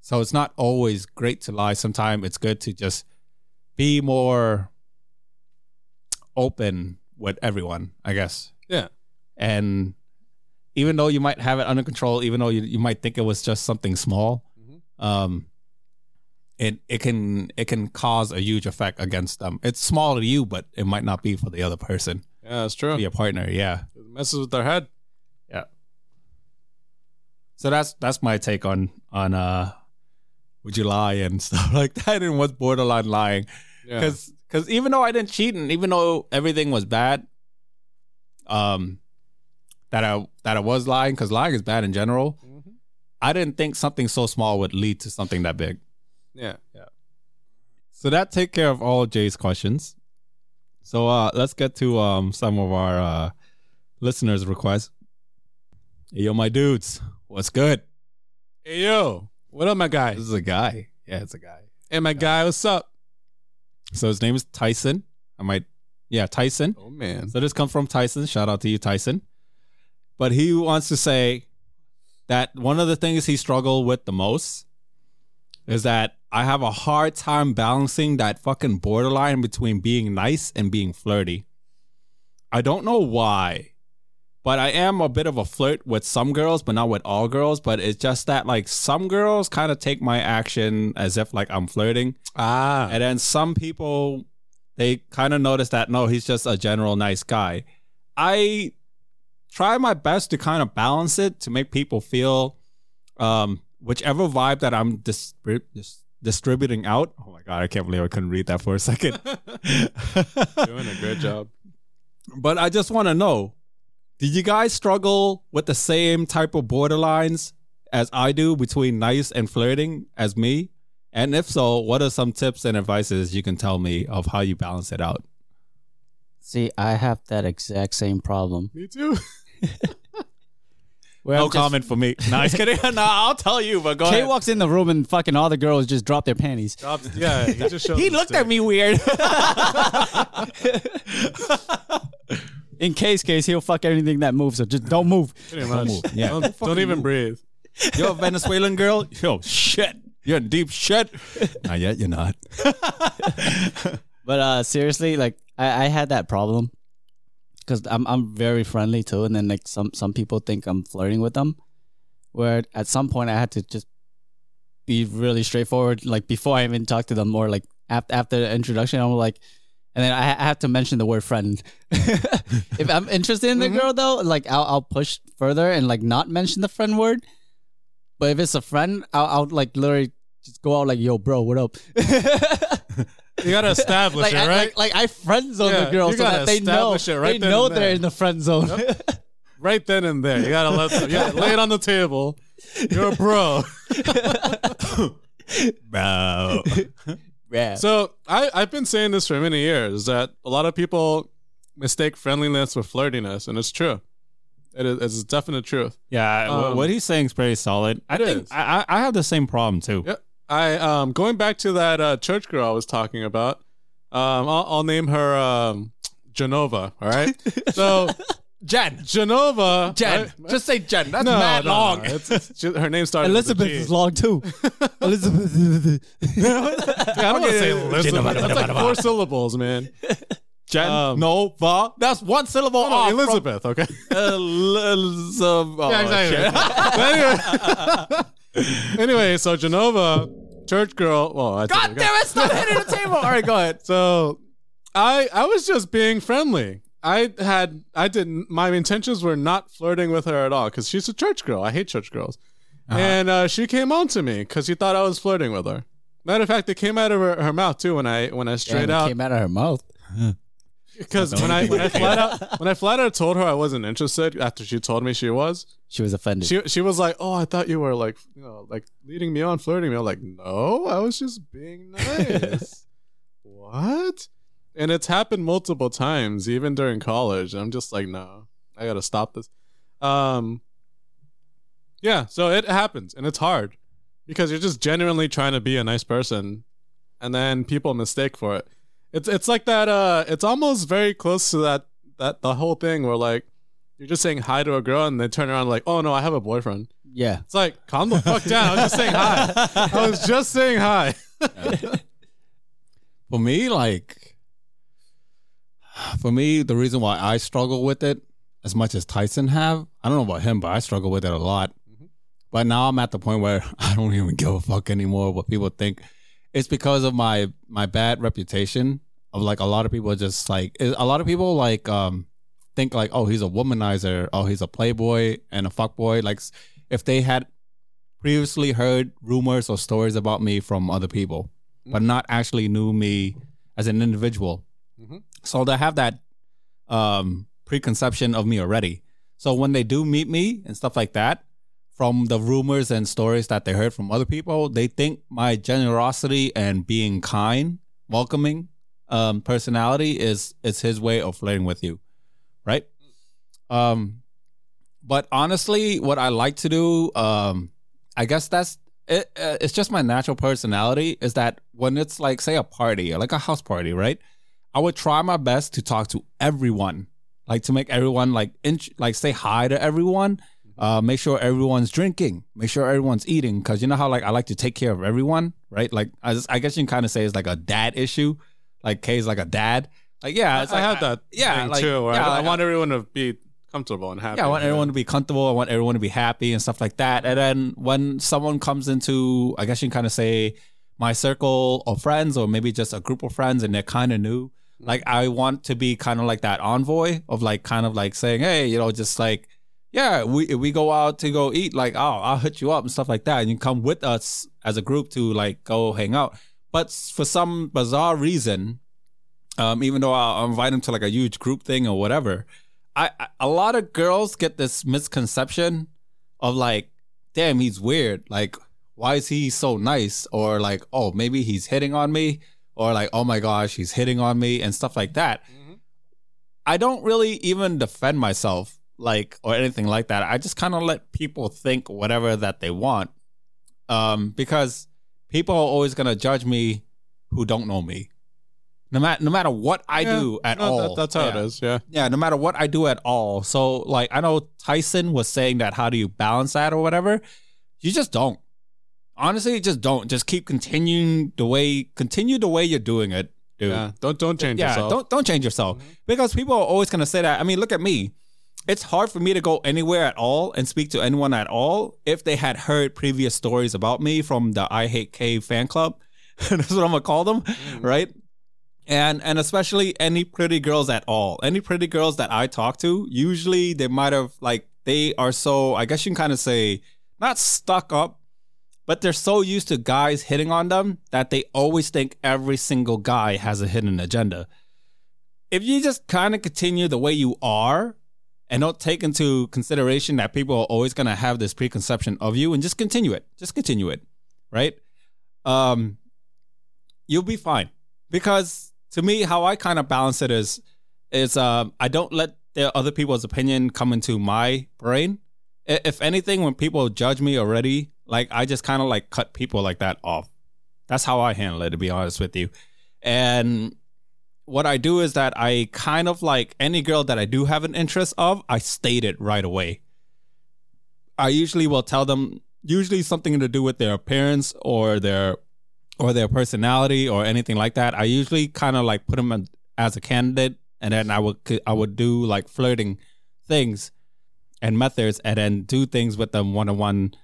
So it's not always great to lie. Sometimes it's good to just be more open with everyone, I guess. Yeah. And even though you might have it under control, even though you, you might think it was just something small, mm-hmm. um, it it can it can cause a huge effect against them. It's small to you, but it might not be for the other person. Yeah, that's true. Your partner, yeah. It messes with their head. Yeah. So that's that's my take on on uh, would you lie and stuff like that, and what's borderline lying, because. Yeah. Because even though I didn't cheat and even though everything was bad, um, that I that I was lying, because lying is bad in general, mm-hmm. I didn't think something so small would lead to something that big. Yeah. yeah. So that take care of all Jay's questions. So uh, let's get to um, some of our uh, listeners' requests. Hey, yo, my dudes. What's good? Hey, yo. What up, my guy? This is a guy. Yeah, it's a guy. Hey, my yeah. guy, what's up? So his name is Tyson. I might, yeah, Tyson. Oh, man. So this comes from Tyson. Shout out to you, Tyson. But he wants to say that one of the things he struggled with the most is that I have a hard time balancing that fucking borderline between being nice and being flirty. I don't know why, but I am a bit of a flirt with some girls, but not with all girls. But it's just that, like, some girls kind of take my action as if, like, I'm flirting. Ah. And then some people, they kind of notice that, no, he's just a general nice guy. I try my best to kind of balance it to make people feel um, whichever vibe that I'm dis- dis- distributing out. Oh my God, I can't believe I couldn't read that for a second. Doing a good job. But I just want to know, did you guys struggle with the same type of borderlines as I do between nice and flirting as me? And if so, what are some tips and advices you can tell me of how you balance it out? See, I have that exact same problem. Me too. Well, no just... comment for me. No, I'm kidding. No, I'll tell you, but go Kay ahead. Kay walks in the room and fucking all the girls just drop their panties. Dropped, yeah, he just showed He looked stick. At me weird. In K's case, he'll fuck anything that moves, so just don't move. Don't move. Yeah. Don't, don't even move. Breathe. You're a Venezuelan girl? Yo, shit. You're in deep shit. Not yet, you're not. But uh, seriously, like, I, I had that problem because I'm I'm very friendly too, and then like some, some people think I'm flirting with them, where at some point I had to just be really straightforward, like before I even talked to them, or like after after the introduction, I'm like, and then I, I have to mention the word friend. If I'm interested in the mm-hmm. girl though, like I'll I'll push further and like not mention the friend word, but if it's a friend, I'll, I'll like literally just go out like, yo, bro, what up? You gotta establish like, it, right? I, like, like I friend zone yeah, the girls so that they know it right they know they're in the friend zone, yep. Right then and there. You gotta let them, you gotta lay it on the table. You're a bro, bro. Yeah. So I I've been saying this for many years that a lot of people mistake friendliness with flirtiness, and it's true. It is it's definite truth. Yeah, um, what he's saying is pretty solid. I think I I have the same problem too. Yep. I um going back to that uh, church girl I was talking about. Um, I'll, I'll name her um, Jenova. All right, so Jen, Jenova, Jen. Right? Just say Jen. That's no, mad no, long. No. It's, it's, she, her name started. Elizabeth with a G. Is long too. Elizabeth. I don't want to say Elizabeth. That's like four syllables, man. Jen, um, no, va. That's one syllable. Oh, no, Elizabeth. From, okay. Elizabeth. Oh, yeah, exactly. Anyway, so Jenova, church girl. Well, I God damn it! Stop hitting the table. All right, go ahead. So, I I was just being friendly. I had I didn't. My intentions were not flirting with her at all because she's a church girl. I hate church girls, uh-huh. and uh, she came on to me because she thought I was flirting with her. Matter of fact, it came out of her, her mouth too when I when I straight yeah, out it came out of her mouth. Because when I when I flat out when I flat out told her I wasn't interested after she told me she was, she was offended. She she was like, "Oh, I thought you were like, you know, like leading me on, flirting me." I'm like, "No, I was just being nice." What? And it's happened multiple times, even during college. I'm just like, "No, I gotta stop this." Um. Yeah, so it happens, and it's hard because you're just genuinely trying to be a nice person, and then people mistake for it. It's it's like that. Uh, it's almost very close to that that the whole thing where like you're just saying hi to a girl and they turn around like, oh no, I have a boyfriend. Yeah, it's like calm the fuck down. I was just saying hi. I was just saying hi. For me, like, for me, the reason why I struggle with it as much as Tyson have, I don't know about him, but I struggle with it a lot. Mm-hmm. But now I'm at the point where I don't even give a fuck anymore what people think. It's because of my, my bad reputation of like a lot of people just like a lot of people like um think like, oh, he's a womanizer, oh, he's a playboy and a fuckboy. Like if they had previously heard rumors or stories about me from other people, mm-hmm. but not actually knew me as an individual, mm-hmm. so they have that um preconception of me already. So when they do meet me and stuff like that, from the rumors and stories that they heard from other people, they think my generosity and being kind, welcoming, um, personality is is his way of flirting with you, right? Um, but honestly, what I like to do, um, I guess that's it. Uh, it's just my natural personality is that when it's like, say, a party, like a house party, right? I would try my best to talk to everyone, like to make everyone like int- like say hi to everyone. Uh, make sure everyone's drinking. Make sure everyone's eating. Because you know how like I like to take care of everyone, right? Like I, just, I guess you can kind of say it's like a dad issue. Like Kay's like a dad. Like yeah, it's I like, have that. I, yeah, thing like, too. Right? Yeah, like, I want everyone to be comfortable and happy. Yeah, I want yeah. everyone to be comfortable. I want everyone to be happy and stuff like that. And then when someone comes into, I guess you can kind of say my circle of friends, or maybe just a group of friends, and they're kind of new. Like I want to be kind of like that envoy of like kind of like saying, hey, you know, just like. Yeah, we we go out to go eat, like, oh, I'll hit you up and stuff like that. And you come with us as a group to, like, go hang out. But for some bizarre reason, um, even though I'll invite them to, like, a huge group thing or whatever, I, I a lot of girls get this misconception of, like, damn, he's weird. Like, why is he so nice? Or, like, oh, maybe he's hitting on me. Or, like, oh, my gosh, he's hitting on me and stuff like that. Mm-hmm. I don't really even defend myself. Like, or anything like that. I just kind of let people think whatever that they want, um, because people are always gonna judge me who don't know me, no matter no matter what I yeah, do at no, all. That, that's how yeah. it is. Yeah, yeah. No matter what I do at all. So, like, I know Tyson was saying that. How do you balance that or whatever? You just don't. Honestly, you just don't. Just keep continuing the way continue the way you're doing it, dude. Yeah. Don't don't change yeah, yourself. Don't don't change yourself mm-hmm. because people are always gonna say that. I mean, look at me. It's hard for me to go anywhere at all and speak to anyone at all if they had heard previous stories about me from the I Hate K fan club. That's what I'm going to call them, mm. right? And and especially any pretty girls at all. Any pretty girls that I talk to, usually they might have, like, they are so, I guess you can kind of say, not stuck up, but they're so used to guys hitting on them that they always think every single guy has a hidden agenda. If you just kind of continue the way you are, and don't take into consideration that people are always going to have this preconception of you, and just continue it. Just continue it, right? Um, you'll be fine. Because to me, how I kind of balance it is, is uh, I don't let the other people's opinion come into my brain. If anything, when people judge me already, like, I just kind of, like, cut people like that off. That's how I handle it, to be honest with you. And what I do is that I kind of, like, any girl that I do have an interest of, I state it right away. I usually will tell them usually something to do with their appearance or their or their personality or anything like that. I usually kind of, like, put them as a candidate, and then I would I would do, like, flirting things and methods, and then do things with them one on one.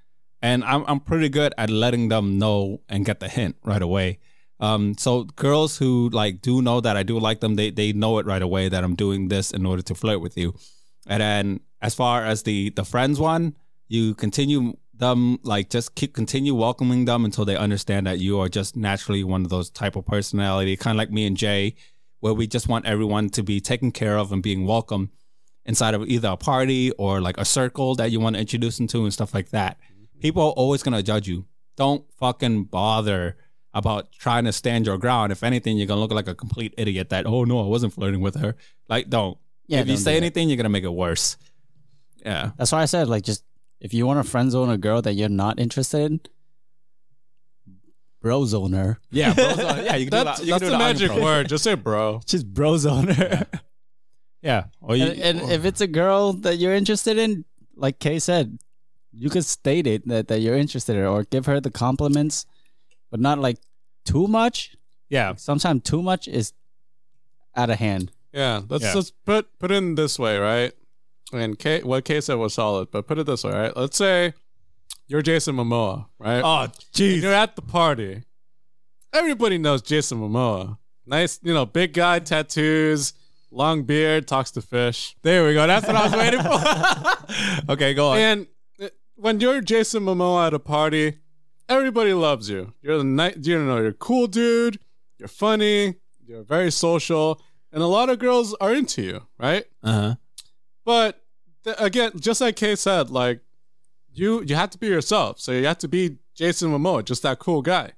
And I'm I'm pretty good at letting them know and get the hint right away. Um, so girls who, like, do know that I do like them, they they know it right away that I'm doing this in order to flirt with you. And then as far as the, the friends one, you continue them, like, just keep continue welcoming them until they understand that you are just naturally one of those type of personality, kind of like me and Jay, where we just want everyone to be taken care of and being welcome inside of either a party or, like, a circle that you want to introduce them to and stuff like that. People are always going to judge you. Don't fucking bother about trying to stand your ground. If anything, you're going to look like a complete idiot that, oh, no, I wasn't flirting with her. Like, don't. Yeah, if don't you say anything, you're going to make it worse. Yeah. That's why I said, like, just if you want to friend zone a girl that you're not interested in, bro zone her. Yeah, bro zone her. Yeah, you can that's, do that. That's the, the magic unpro. word. Just say bro. Just bro zone her. Yeah. yeah. Or you, and and or. if it's a girl that you're interested in, like Kay said, you could state it that, that you're interested in her, or give her the compliments. But not, like, too much. Yeah. Like, sometimes too much is out of hand. Yeah. Let's yeah. let's put put it in this way, right? And K, what K said was solid, but put it this way, right? Let's say you're Jason Momoa, right? Oh, jeez. You're at the party. Everybody knows Jason Momoa. Nice, you know, big guy, tattoos, long beard, talks to fish. There we go. That's what I was waiting for. Okay, go on. And when you're Jason Momoa at a party, everybody loves you. You're the night. You know, you're a cool dude. You're funny. You're very social, and a lot of girls are into you, right? Uh huh. But th- again, just like Kay said, like you, you have to be yourself. So you have to be Jason Momoa, just that cool guy.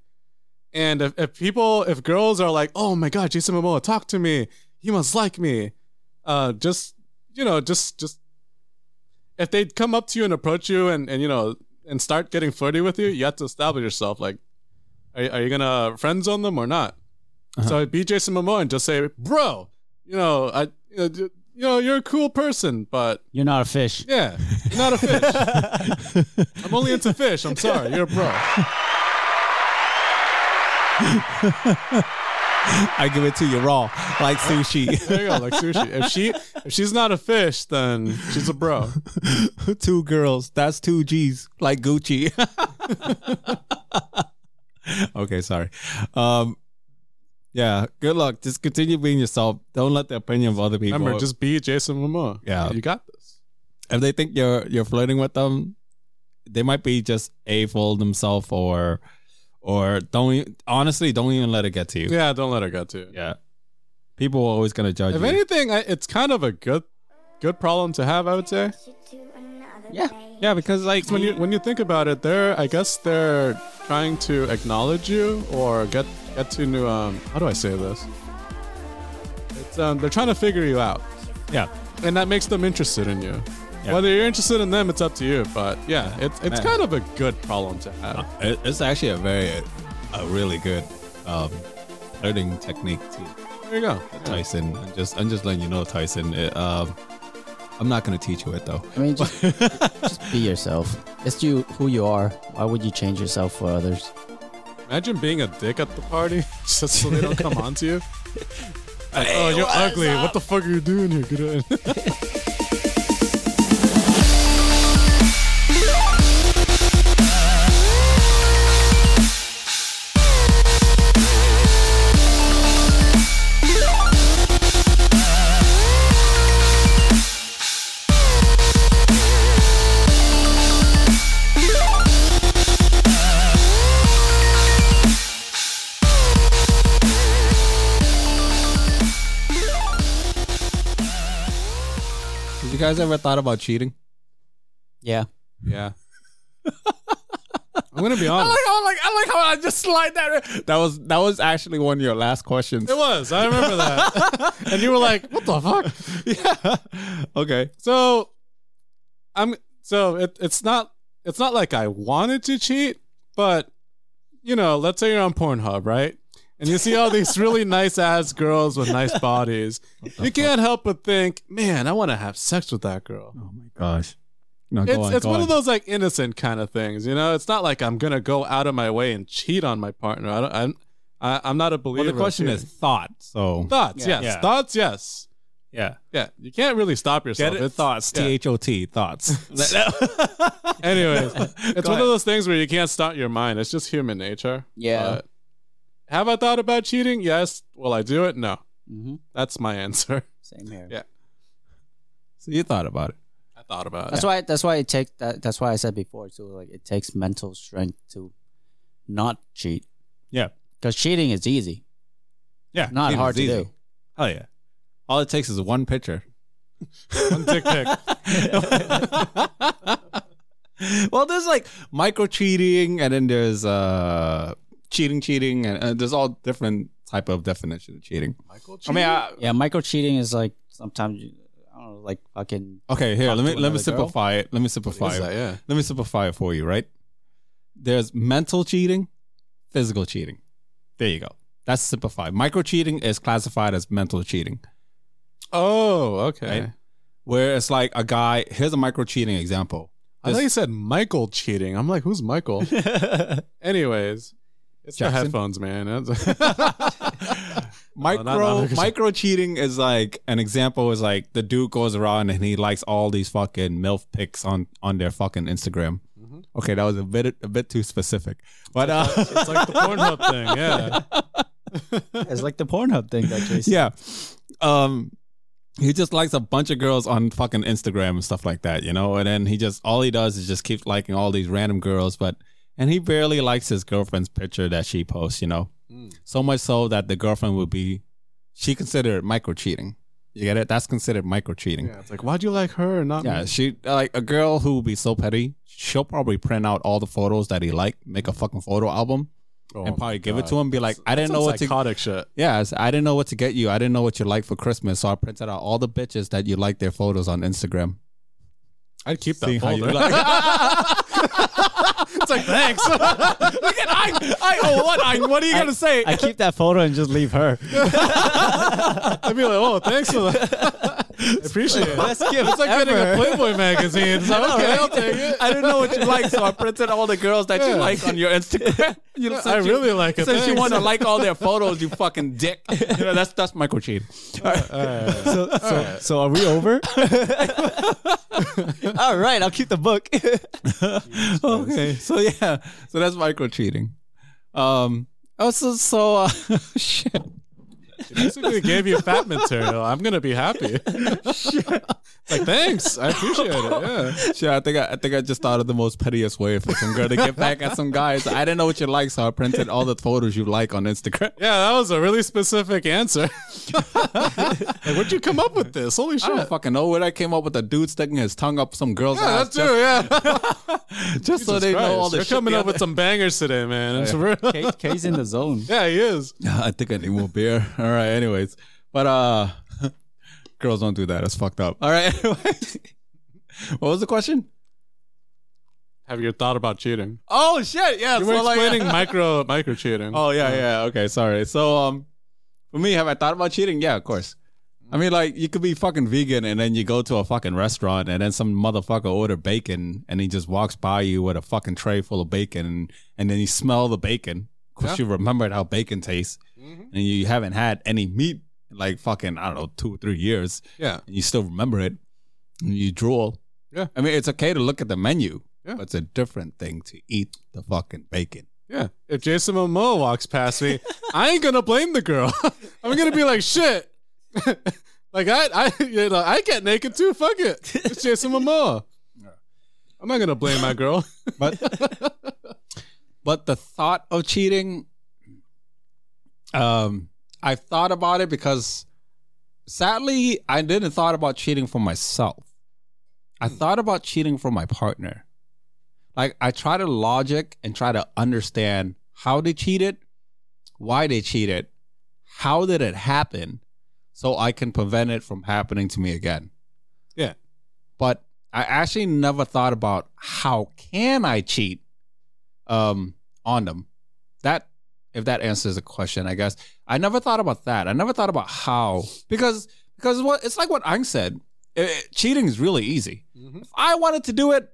And if, if people, if girls are like, oh my god, Jason Momoa, talk to me. He must like me. Uh, just you know, just just if they come up to you and approach you, and and you know. and start getting flirty with you, you have to establish yourself. Like, are, are you going to friend zone them or not? Uh-huh. So be Jason Momoa and just say, bro, you know, I, you know, you know, you're a cool person, but you're not a fish. Yeah. You're not a fish. I'm only into fish. I'm sorry. You're a bro. I give it to you raw, like sushi. There you go, like sushi. If she if she's not a fish, then she's a bro. Two girls, that's two G's, like Gucci. Okay, sorry. Um, yeah, good luck. Just continue being yourself. Don't let the opinion of other people. Remember, just be Jason Momoa. Yeah, you got this. if they think you're you're flirting with them, they might be just a-fold themselves, or or don't honestly don't even let it get to you. Yeah, don't let it get to you. Yeah, people are always gonna judge. If you. anything, I, it's kind of a good good problem to have, I would say. Yeah, yeah, because like when you when you think about it, they're I guess they're trying to acknowledge you or get get to new. Um, how do I say this? It's um, they're trying to figure you out. Yeah, and that makes them interested in you. Yeah. Whether you're interested in them, it's up to you. But yeah, it's it's Man. kind of a good problem to have. It's actually a very, a really good um, flirting technique too. There you go, Tyson. Yeah. I'm just I'm just letting you know, Tyson. It, um, I'm not gonna teach you it though. I mean, just, just be yourself. It's you who you are. Why would you change yourself for others? Imagine being a dick at the party just so they don't come on to you. Like, hey, oh, you're ugly. Up? What the fuck are you doing here? Good. You guys ever thought about cheating? Yeah. Yeah. I'm gonna be honest. I like, how, like, I like how I just slide that. That was that was actually one of your last questions. It was. I remember that. And you were like, "What the fuck?" Yeah. Okay. So, I'm. So it, it's not. It's not like I wanted to cheat, but you know, let's say you're on Pornhub, right? And you see all these really nice ass girls with nice bodies. You can't help but think, man, I want to have sex with that girl. Oh my gosh. No, go it's on, it's one on. of those like innocent kind of things, you know? It's not like I'm going to go out of my way and cheat on my partner. I don't, I'm, I, I'm not a believer. Well, the question is thoughts. So. Thoughts, yeah. yes. Yeah. Thoughts, yes. Yeah. Yeah. You can't really stop yourself. Get it? It's thoughts. Yeah. T H O T. Thoughts. Anyways, it's one of those things where you can't stop your mind. It's just human nature. Yeah. Uh, Have I thought about cheating? Yes. Will I do it? No. Mm-hmm. That's my answer. Same here. Yeah. So you thought about it. I thought about that's it. That's why. That's why it takes. That, that's why I said before too. Like it takes mental strength to not cheat. Yeah. Because cheating is easy. Yeah. Not hard to do. Hell yeah. All it takes is one picture. One dick pic. Well, there's like micro cheating, and then there's uh. Cheating, cheating, and uh, there's all different type of definition of cheating. Micro cheating? I mean, I, yeah, micro cheating is like sometimes you, I don't know, like fucking. Okay, here let me let me simplify girl. it. Let me simplify it. That, yeah. Let me simplify it for you. Right? There's mental cheating, physical cheating. There you go. That's simplified. Micro cheating is classified as mental cheating. Oh, okay. Right? Where it's like a guy. Here's a micro cheating example. This, I thought you said Michael cheating. I'm like, who's Michael? Anyways. It's Jackson. The headphones, man. micro no, micro cheating is like an example is like the dude goes around and he likes all these fucking MILF pics on, on their fucking Instagram. Mm-hmm. Okay, that was a bit a bit too specific. But uh, it's, like, it's like the Pornhub thing, yeah. It's like the Pornhub thing that Jason. Yeah. Um he just likes a bunch of girls on fucking Instagram and stuff like that, you know? And then he just all he does is just keep liking all these random girls, but and he barely likes his girlfriend's picture that she posts, you know? Mm. So much so that the girlfriend would be, she considered micro-cheating. You get it? That's considered micro-cheating. Yeah, it's like, why'd you like her and not yeah, me? Yeah, she, like, a girl who would be so petty, she'll probably print out all the photos that he liked, make a fucking photo album, oh, and probably give God. it to him, be like, I didn't know what psychotic to... psychotic shit. Yeah, I didn't know what to get you. I didn't know what you liked for Christmas, so I printed out all the bitches that you liked their photos on Instagram. I'd keep that See folder. It's like, thanks. Look at Ayn. I, oh, what, Ayn? What are you going to say? I keep that photo and just leave her. I'd be like, oh, thanks for that. I appreciate it. Best gift it's like ever. Getting a Playboy magazine. So, okay, right? I'll take it. I didn't know what you like, so I printed all the girls that yeah. you like on your Instagram. You know, I really you, like it. Since thanks. you want to like all their photos, you fucking dick. You know, that's that's micro cheating. All right. All right. So, all so, right. so are we over? All right, I'll keep the book. Okay, so yeah, so that's micro cheating. Um, also, so uh, shit. She basically gave you fat material. I'm gonna be happy. Like, thanks, I appreciate it. Yeah. Shit, I think I, I think I just thought of the most pettiest way for some girl to get back at some guys. I didn't know what you like, so I printed all the photos you like on Instagram. Yeah, that was a really specific answer. Like, where'd you come up with this? Holy shit! I don't fucking know where I came up with. A dude sticking his tongue up some girl's yeah, ass. Yeah, that's true. Yeah. Just Jesus so they Christ. Know all the. You're shit coming up with some bangers today, man. It's real. K, K's in the zone. Yeah, he is. I think I need more beer. All right, anyways, but uh, girls don't do that. It's fucked up. All right, anyways, what was the question? Have you thought about cheating? Oh shit! Yeah, you were so explaining like, micro micro cheating. Oh yeah, yeah. Okay, sorry. So um, for me, have I thought about cheating? Yeah, of course. I mean, like, you could be fucking vegan and then you go to a fucking restaurant and then some motherfucker order bacon and he just walks by you with a fucking tray full of bacon and, and then you smell the bacon because yeah. you remembered how bacon tastes mm-hmm. and you haven't had any meat in like fucking, I don't know, two or three years. Yeah. And you still remember it and you drool. Yeah. I mean, it's okay to look at the menu, yeah. but it's a different thing to eat the fucking bacon. Yeah. If Jason Momoa walks past me, I ain't going to blame the girl. I'm going to be like, shit. Like I, I, you know, I get naked too. Fuck it, it's Jason Momoa. I'm not gonna blame my girl, but but the thought of cheating, um, I've thought about it because, sadly, I didn't thought about cheating for myself. I thought about cheating for my partner. Like I try to logic and try to understand how they cheated, why they cheated, how did it happen. So I can prevent it from happening to me again. Yeah. But I actually never thought about how can I cheat um, on them. That, if that answers the question, I guess. I never thought about that. I never thought about how. Because because what it's like what Ayn said. It, it, cheating is really easy. Mm-hmm. If I wanted to do it,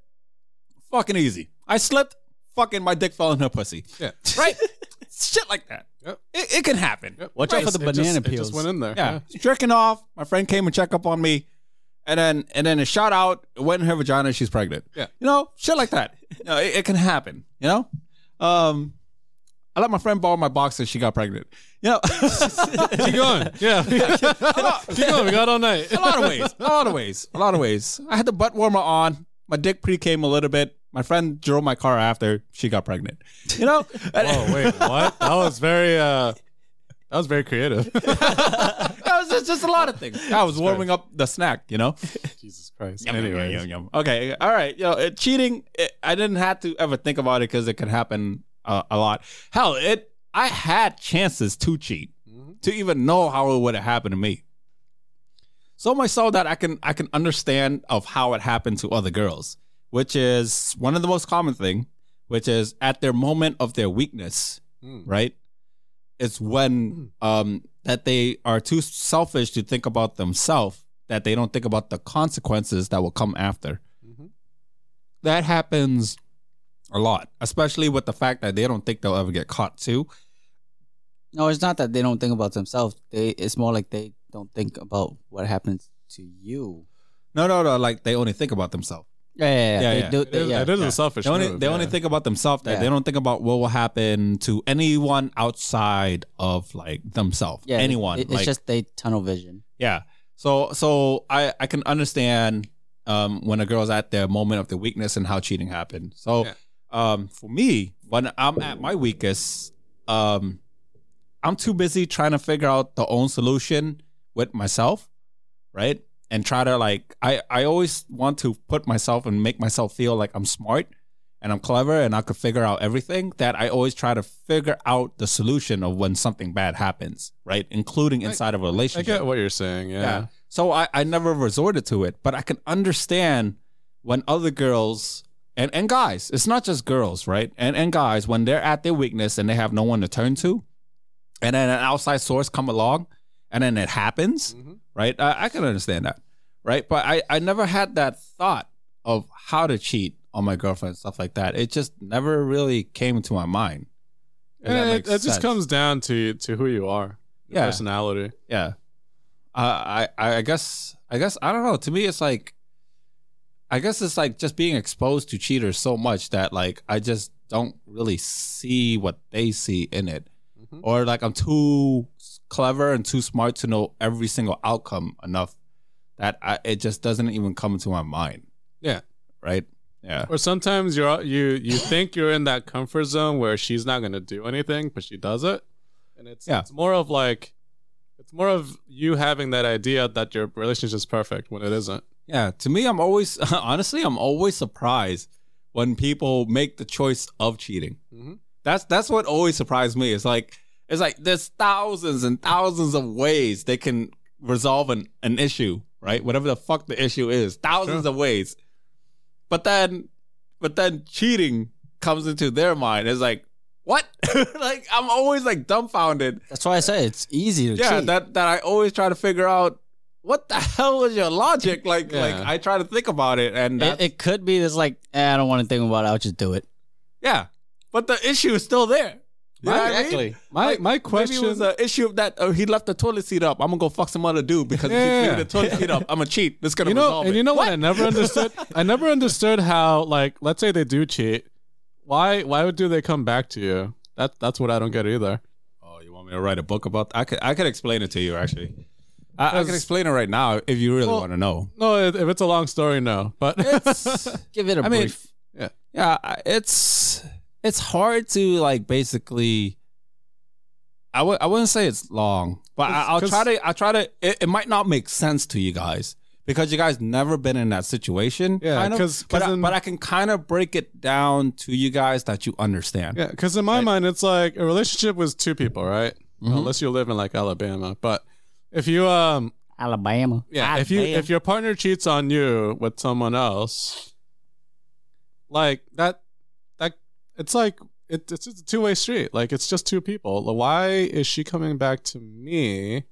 fucking easy. I slipped, fucking my dick fell in her pussy. Yeah. Right? Shit like that. Yep. It, it can happen. Yep. Watch right. out for the it banana just, peels. It just went in there. Yeah, yeah. Jerking off. My friend came and checked up on me, and then and then it shot out. It went in her vagina. She's pregnant. Yeah, you know, shit like that. You know, it, it can happen. You know, um, I let my friend borrow my boxer. She got pregnant. You know, keep going. Yeah, keep going. We got all night. A lot of ways. A lot of ways. A lot of ways. I had the butt warmer on. My dick pre came a little bit. My friend drove my car after she got pregnant. You know? Whoa, wait, what? That was very, uh, that was very creative. That was just a lot of things. I was warming up the snack, you know? Jesus Christ. Anyway, yum, yum. Okay, all right. You know, cheating, it, I didn't have to ever think about it because it could happen uh, a lot. Hell, it. I had chances to cheat, mm-hmm. to even know how it would have happened to me. So much so that I can I can understand of how it happened to other girls. Which is one of the most common thing, which is at their moment of their weakness, mm. right? It's when um, that they are too selfish to think about themselves, that they don't think about the consequences that will come after. Mm-hmm. That happens a lot, especially with the fact that they don't think they'll ever get caught too. No, it's not that they don't think about themselves. They It's more like they don't think about what happens to you. No, no, no. Like they only think about themselves. Yeah, yeah, yeah. yeah, they yeah. Do, they, yeah. It is yeah. a selfish. They, only, move, they yeah. only think about themselves. That yeah. they don't think about what will happen to anyone outside of like themselves. Yeah, anyone. It, it's like, just they tunnel vision. Yeah. So, so I, I can understand um, when a girl's at their moment of their weakness and how cheating happened. So, yeah. um, for me, when I'm at my weakest, um, I'm too busy trying to figure out the own solution with myself, right? And try to like, I, I always want to put myself and make myself feel like I'm smart and I'm clever and I could figure out everything, that I always try to figure out the solution of when something bad happens, right? Including inside I, of a relationship. I get what you're saying, yeah. yeah. So I, I never resorted to it, but I can understand when other girls and, and guys, it's not just girls, right? And, and guys, when they're at their weakness and they have no one to turn to, and then an outside source come along and then it happens, mm-hmm. right? I, I can understand that, right? But I, I never had that thought of how to cheat on my girlfriend and stuff like that. It just never really came to my mind. Yeah, it, it just comes down to to who you are, your yeah. personality. Yeah. Uh, I, I guess, I guess, I don't know. To me, it's like, I guess it's like just being exposed to cheaters so much that like, I just don't really see what they see in it. mm-hmm. or like I'm too clever and too smart to know every single outcome enough that I, it just doesn't even come into my mind. Yeah. Right. Yeah. Or sometimes you're you you think you're in that comfort zone where she's not gonna do anything, but she does it, and it's yeah. it's more of like it's more of you having that idea that your relationship is perfect when it isn't. Yeah. To me, I'm always honestly I'm always surprised when people make the choice of cheating. Mm-hmm. That's that's what always surprised me. It's like it's like there's thousands and thousands of ways they can resolve an, an issue, right? Whatever the fuck the issue is, thousands sure. of ways. But then, but then cheating comes into their mind. It's like, what? Like I'm always like dumbfounded. That's why I say it's easy to yeah, cheat. Yeah, that that I always try to figure out what the hell was your logic? Like, yeah. like I try to think about it, and it, it could be this like, eh, I don't want to think about it. I'll just do it. Yeah. But the issue is still there. Yeah, exactly. I mean, my like, my question maybe it was an issue of that uh, he left the toilet seat up. I'm gonna go fuck some other dude because yeah. he left the toilet seat up. I'm gonna cheat. This is gonna you know, resolve and it. And you know what? what I never understood. I never understood how like let's say they do cheat. Why why would do they come back to you? That that's what I don't get either. Oh, you want me to write a book about? That? I could I could explain it to you actually. I, I can explain it right now if you really well, want to know. No, if it's a long story, no. But it's, give it a I brief. Mean, yeah, yeah, it's. It's hard to like basically. I w- I wouldn't say it's long, but I, I'll try to. I'll try to. It, it might not make sense to you guys because you guys never been in that situation. Yeah, kind of, cause, but, cause I, in, but I can kind of break it down to you guys that you understand. Yeah, because in my right? mind, it's like a relationship was two people, right? Mm-hmm. Unless you live in like Alabama, but if you um Alabama, yeah, Alabama. if you if your partner cheats on you with someone else, like that. It's like, it, it's just a two-way street. Like, it's just two people. Why is she coming back to me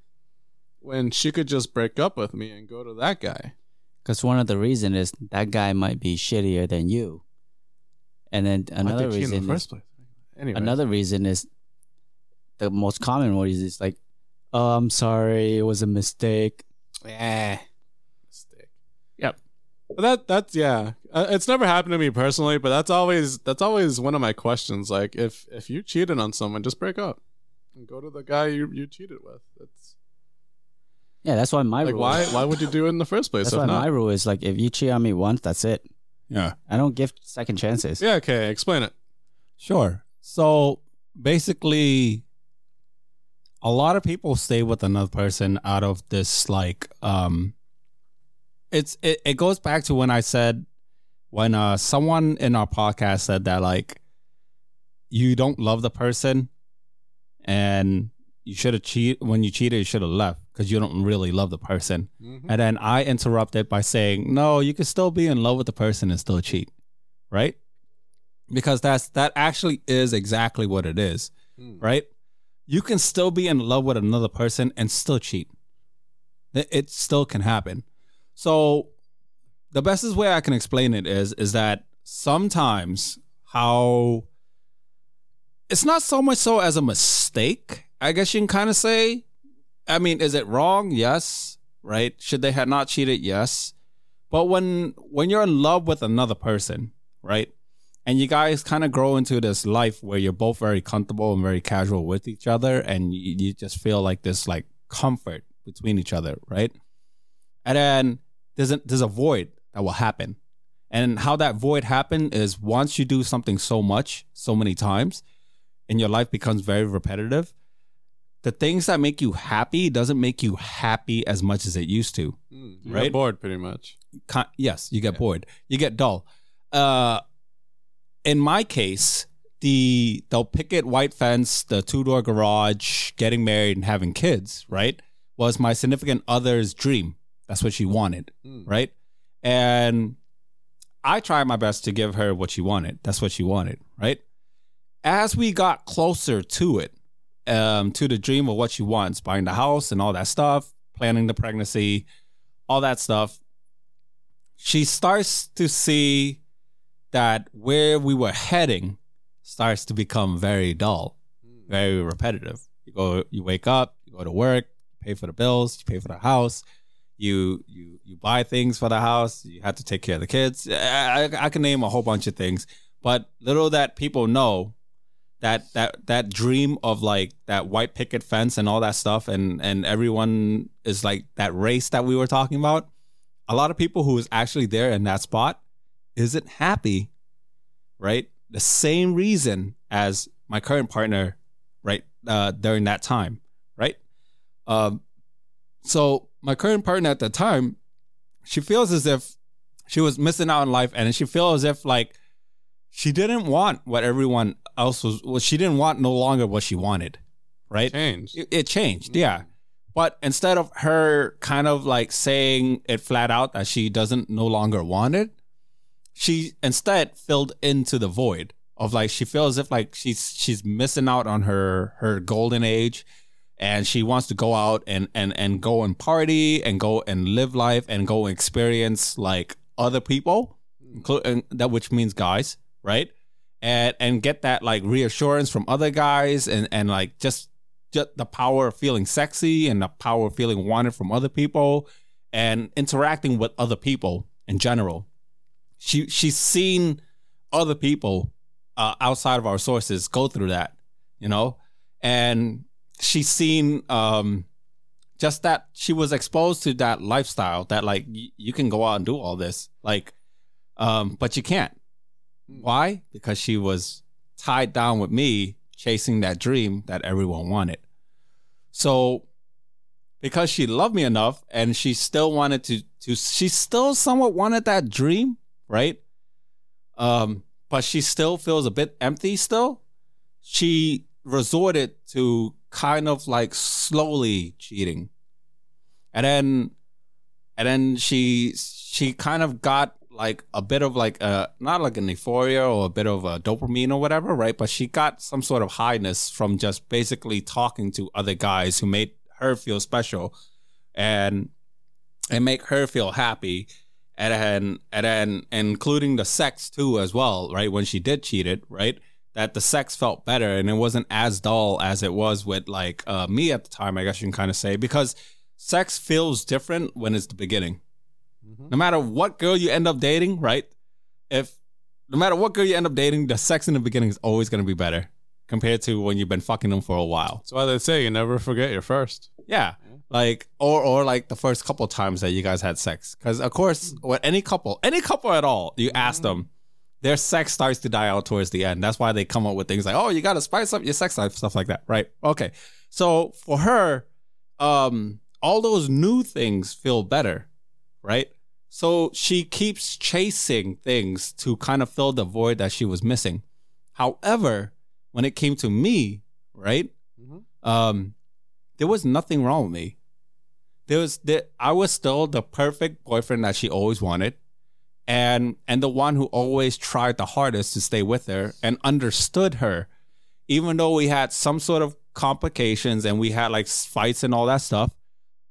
when she could just break up with me and go to that guy? Because one of the reasons is that guy might be shittier than you. And then another reason in the first place. Anyway. Another reason is, the most common one is it's like, oh, I'm sorry, it was a mistake. Yeah. Mistake. Yep. But that that's yeah. Uh, it's never happened to me personally, but that's always that's always one of my questions. Like if if you cheated on someone, just break up and go to the guy you, you cheated with. That's yeah. That's why my like rule why is, why would you do it in the first place? That's why not? My rule is like if you cheat on me once, that's it. Yeah, I don't give second chances. Yeah. Okay. Explain it. Sure. So basically, a lot of people stay with another person out of this like um. It's it, it goes back to when I said when uh someone in our podcast said that like you don't love the person and you should have cheated when you cheated you should have left because you don't really love the person mm-hmm. and then I interrupted by saying no you can still be in love with the person and still cheat right because that's that actually is exactly what it is mm. right you can still be in love with another person and still cheat it, it still can happen. So the best way I can explain it is, is that sometimes how it's not so much so as a mistake, I guess you can kind of say, I mean, is it wrong? Yes. Right. Should they have not cheated? Yes. But when, when you're in love with another person, right. And you guys kind of grow into this life where you're both very comfortable and very casual with each other. And you, you just feel like this, like comfort between each other. Right. And then there's a, there's a void that will happen. And how that void happen is once you do something so much, so many times, and your life becomes very repetitive, the things that make you happy doesn't make you happy as much as it used to. Mm, you right? get bored pretty much. Con- yes, you get yeah. bored. You get dull. Uh, in my case, the the picket white fence, the two-door garage, getting married and having kids, right, was my significant other's dream. That's what she wanted, mm. right? And I tried my best to give her what she wanted. That's what she wanted, right? As we got closer to it, um, to the dream of what she wants, buying the house and all that stuff, planning the pregnancy, all that stuff, she starts to see that where we were heading starts to become very dull, mm. very repetitive. You go, you wake up, you go to work, you pay for the bills, you pay for the house, You you you buy things for the house. You have to take care of the kids. I, I, I can name a whole bunch of things, but little that people know that that that dream of like that white picket fence and all that stuff, and and everyone is like that race that we were talking about. A lot of people who is actually there in that spot isn't happy, right? The same reason as my current partner, right? Uh, during that time, right? Um, so my current partner at the time, she feels as if she was missing out on life, and she feels as if like she didn't want what everyone else was. Well, she didn't want no longer what she wanted, right? It changed. It, it changed, yeah. But instead of her kind of like saying it flat out that she doesn't no longer want it, she instead filled into the void of like she feels as if like she's she's missing out on her her golden age, and she wants to go out and and and go and party and go and live life and go experience like other people, including that, which means guys, right? And and get that like reassurance from other guys, and and like just. Just the power of feeling sexy and the power of feeling wanted from other people and interacting with other people in general. She she's seen other people uh, outside of our sources go through that, you know, and she's seen um, just that she was exposed to that lifestyle that like y- you can go out and do all this like, um, but you can't. Why? Because she was tied down with me chasing that dream that everyone wanted. So because she loved me enough and she still wanted to, to she still somewhat wanted that dream, right? Um, but she still feels a bit empty still. She resorted to kind of like slowly cheating. And then and then she she kind of got like a bit of like a, not like an euphoria or a bit of a dopamine or whatever, right? But she got some sort of highness from just basically talking to other guys who made her feel special and and make her feel happy. And then, and then including the sex too as well, right? When she did cheat it, right? That the sex felt better and it wasn't as dull as it was with like uh, me at the time, I guess you can kind of say, because sex feels different when it's the beginning. No matter what girl you end up dating, right? If no matter what girl you end up dating, the sex in the beginning is always going to be better compared to when you've been fucking them for a while. That's why they say you never forget your first. Yeah, like or or like the first couple of times that you guys had sex, because of course, with any couple, any couple at all, you ask them, their sex starts to die out towards the end. That's why they come up with things like, "Oh, you got to spice up your sex life," stuff like that, right? Okay, so for her, um, all those new things feel better, right? So she keeps chasing things to kind of fill the void that she was missing. However, when it came to me, right, mm-hmm. um, there was nothing wrong with me. There was there, I was still the perfect boyfriend that she always wanted, and and the one who always tried the hardest to stay with her and understood her, even though we had some sort of complications and we had like fights and all that stuff.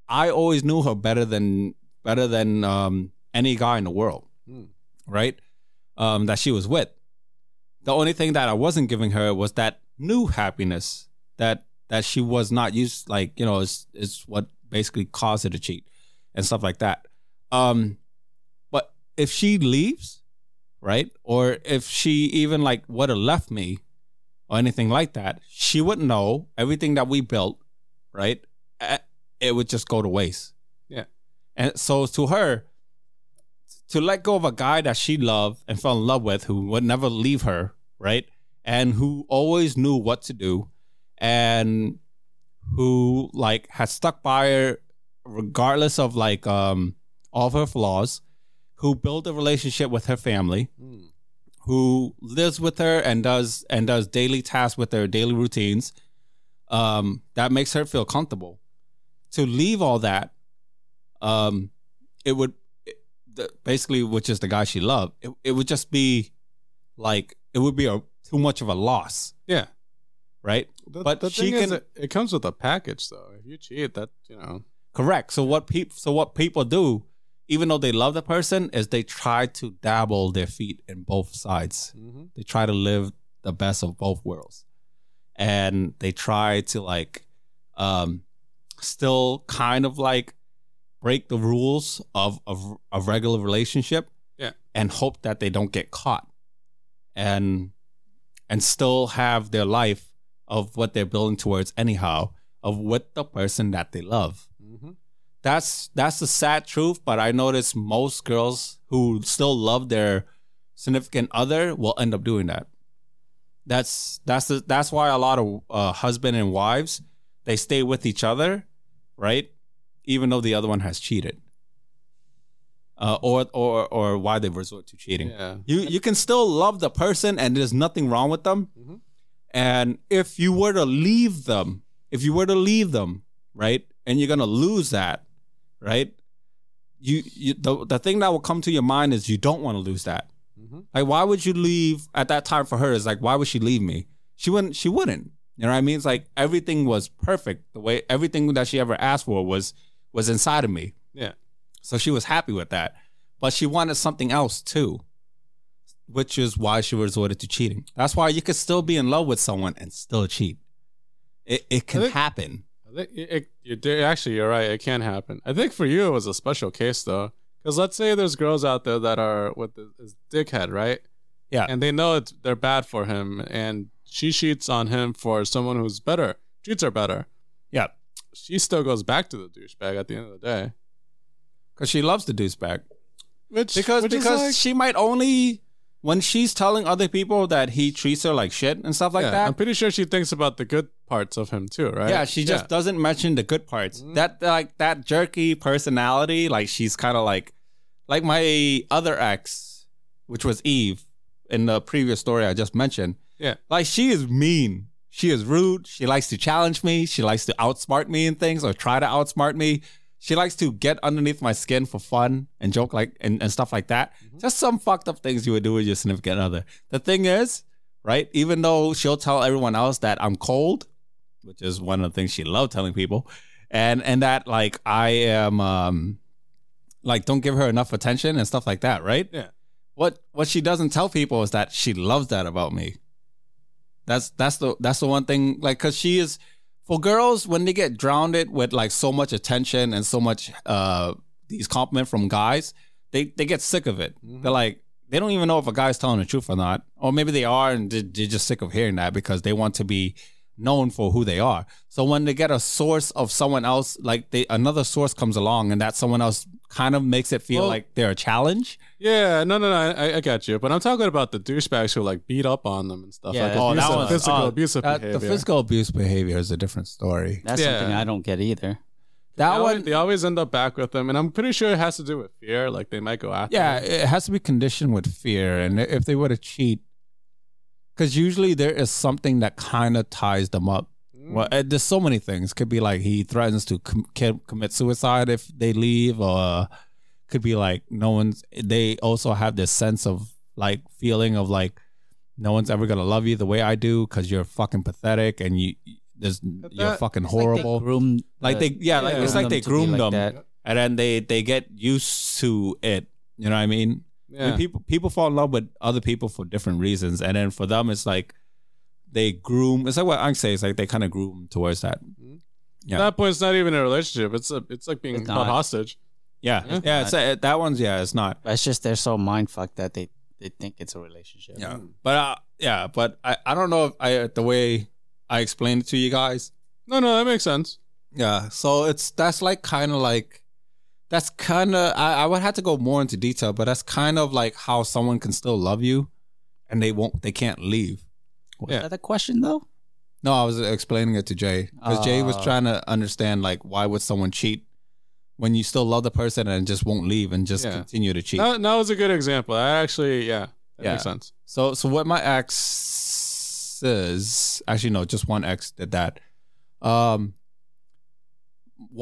I always knew her better than. better than um, any guy in the world, mm. right? Um, that she was with. The only thing that I wasn't giving her was that new happiness that that she was not used, like, you know, is is what basically caused her to cheat and stuff like that. Um, but if she leaves, right? Or if she even like would have left me or anything like that, she would know everything that we built, right? It would just go to waste. And so to her, to let go of a guy that she loved and fell in love with, who would never leave her, right? And who always knew what to do, and who like had stuck by her regardless of like um, all of her flaws, who built a relationship with her family, mm. who lives with her and does and does daily tasks with her, daily routines, um, that makes her feel comfortable. To leave all that, Um, it would it, the, basically, which is the guy she loved. It, it would just be like it would be a, too much of a loss. Yeah, right. The, but the she thing can. Is, it comes with a package, though. If you cheat, that you know. Correct. So what people so what people do, even though they love the person, is they try to dabble their feet in both sides. Mm-hmm. They try to live the best of both worlds, and they try to like, um, still kind of like. break the rules of of a regular relationship, yeah, and hope that they don't get caught, and and still have their life of what they're building towards anyhow, of with the person that they love. Mm-hmm. That's that's the sad truth, but I notice most girls who still love their significant other will end up doing that. That's that's the, that's why a lot of uh, husband and wives, they stay with each other, right? Even though the other one has cheated. Uh, or or or why they resort to cheating. Yeah. You you can still love the person and there's nothing wrong with them. Mm-hmm. And if you were to leave them, if you were to leave them, right? And you're going to lose that, right? You, you the, the thing that will come to your mind is you don't want to lose that. Mm-hmm. Like, why would you leave at that time for her? It's like, why would she leave me? She wouldn't, she wouldn't. You know what I mean? It's like everything was perfect. The way everything that she ever asked for was, was inside of me. Yeah. So she was happy with that, but she wanted something else too, which is why she resorted to cheating. That's why you could still be in love with someone and still cheat. It it can I think, happen. I think it, it, you're, actually, you're right. It can happen. I think for you, it was a special case though, because let's say there's girls out there that are with this dickhead, right? Yeah. And they know it's, they're bad for him, and she cheats on him for someone who's better, treats her better. Yeah. She still goes back to the douchebag at the end of the day. Because she loves the douchebag. Which, because which because like, she might only, when she's telling other people that he treats her like shit and stuff like yeah, that. I'm pretty sure she thinks about the good parts of him too, right? Yeah, she just yeah. doesn't mention the good parts. Mm-hmm. That like that jerky personality, like she's kind of like, like my other ex, which was Eve in the previous story I just mentioned. Yeah. Like she is mean. She is rude. She likes to challenge me. She likes to outsmart me in things or try to outsmart me. She likes to get underneath my skin for fun and joke like and, and stuff like that. Mm-hmm. Just some fucked up things you would do with your significant other. The thing is, right, even though she'll tell everyone else that I'm cold, which is one of the things she loved telling people, and and that like I am um like don't give her enough attention and stuff like that, right? Yeah. What what she doesn't tell people is that she loves that about me. That's that's the that's the one thing, like, cause she is. For girls, when they get drowned with like so much attention and so much uh, these compliments from guys, they, they get sick of it. Mm-hmm. They're like, they don't even know if a guy's telling the truth or not. Or maybe they are and they're just sick of hearing that because they want to be known for who they are. So when they get a source of someone else, like they, another source comes along and that someone else kind of makes it feel well, like they're a challenge. Yeah, no, no, no, I, I got you. But I'm talking about the douchebags who like beat up on them and stuff. Yeah, like oh, abusive, that was, physical uh, abusive that, behavior. The physical abuse behavior is a different story. That's yeah. something I don't get either. That they one always, they always end up back with them, and I'm pretty sure it has to do with fear. Like they might go after. Yeah, them. It has to be conditioned with fear, and if they were to cheat. Because usually there is something that kind of ties them up. Mm. Well, there's so many things. Could be like he threatens to com- commit suicide if they leave, or could be like no one's. They also have this sense of like feeling of like no one's ever gonna love you the way I do because you're fucking pathetic and you there's that, you're fucking horrible. Like they, groomed, like they yeah, yeah, like it's like they groom them, like them and then they they get used to it. You know what I mean? Yeah. I mean, people people fall in love with other people for different reasons, and then for them it's like they groom. It's like what I say. It's like they kind of groom towards that. Mm-hmm. Yeah. At that point, it's not even a relationship. It's a it's like being it's held hostage. Yeah, yeah. It's yeah it's a, that one's yeah. It's not. It's just they're so mindfucked that they, they think it's a relationship. Yeah, mm-hmm. but uh, yeah, but I, I don't know if I the way I explained it to you guys. No, no, that makes sense. Yeah, so it's that's like kind of like. That's kind of, I, I would have to go more into detail, but that's kind of like how someone can still love you and they won't, they can't leave. Was yeah. that a question though? No, I was explaining it to Jay. Because uh, Jay was trying to understand like, why would someone cheat when you still love the person and just won't leave and just yeah. continue to cheat? That, that was a good example. I actually, yeah, that yeah. makes sense. So, so what my ex says, actually no, just one ex did that. Um,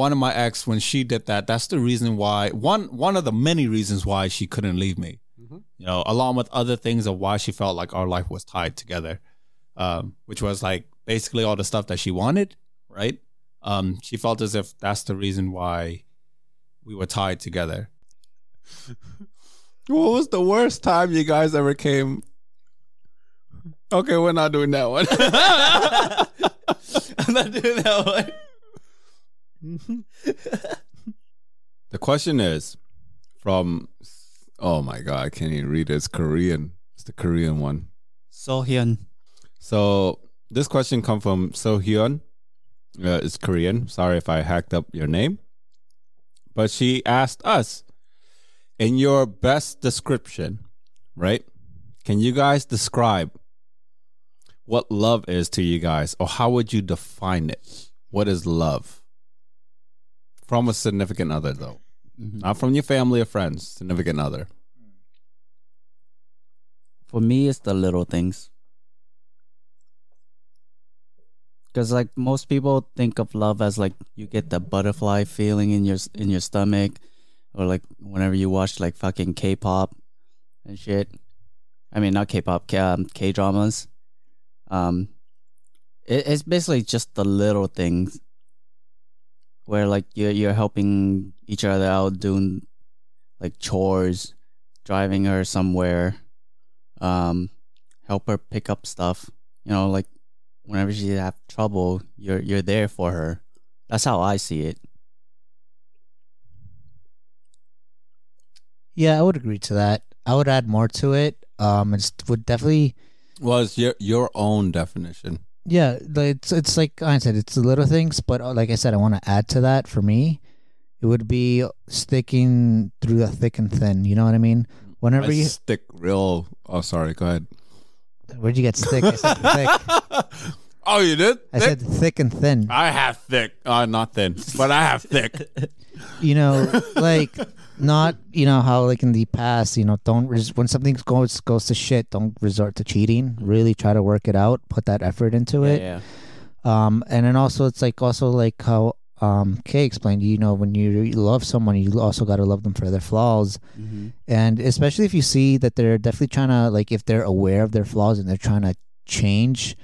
One of my ex, when she did that, that's the reason why, one one of the many reasons why she couldn't leave me, mm-hmm. you know, along with other things of why she felt like our life was tied together, um, which was like basically all the stuff that she wanted, right? Um, she felt as if that's the reason why we were tied together. What was the worst time you guys ever came? Okay, we're not doing that one. I'm not doing that one. The question is from oh my god I can't even read it. It's Korean. It's the Korean one. Sohyun. So this question comes from So Hyun. Uh, it's Korean. Sorry if I hacked up your name. But she asked us, in your best description, right? Can you guys describe what love is to you guys? Or how would you define it? What is love? From a significant other, though. Mm-hmm. Not from your family or friends. Significant other. For me, it's the little things. Because like most people think of love as like you get the butterfly feeling in your in your stomach, or like whenever you watch like fucking K-pop and shit. I mean, not K-pop, K, um, K-dramas. Um, it, it's basically just the little things where like you're you're helping each other out, doing like chores, driving her somewhere, um, help her pick up stuff. You know, like whenever she have trouble, you're you're there for her. That's how I see it. Yeah, I would agree to that. I would add more to it. Um, it would definitely. Well, it's your your own definition. Yeah, it's it's like I said, it's the little things, but like I said, I want to add to that. For me, it would be sticking through the thick and thin. You know what I mean? Whenever I you stick real. Oh, sorry. Go ahead. Where'd you get stick? I said thick. Oh, you did? I thick? said thick and thin. I have thick. Uh, not thin, but I have thick. You know, like, not, you know, how, like, in the past, you know, don't, res- when something goes goes to shit, don't resort to cheating. Really try to work it out. Put that effort into yeah, it. Yeah. Um, and then also, it's like, also, like, how um, Kay explained, you know, when you love someone, you also got to love them for their flaws. Mm-hmm. And especially if you see that they're definitely trying to, like, if they're aware of their flaws and they're trying to change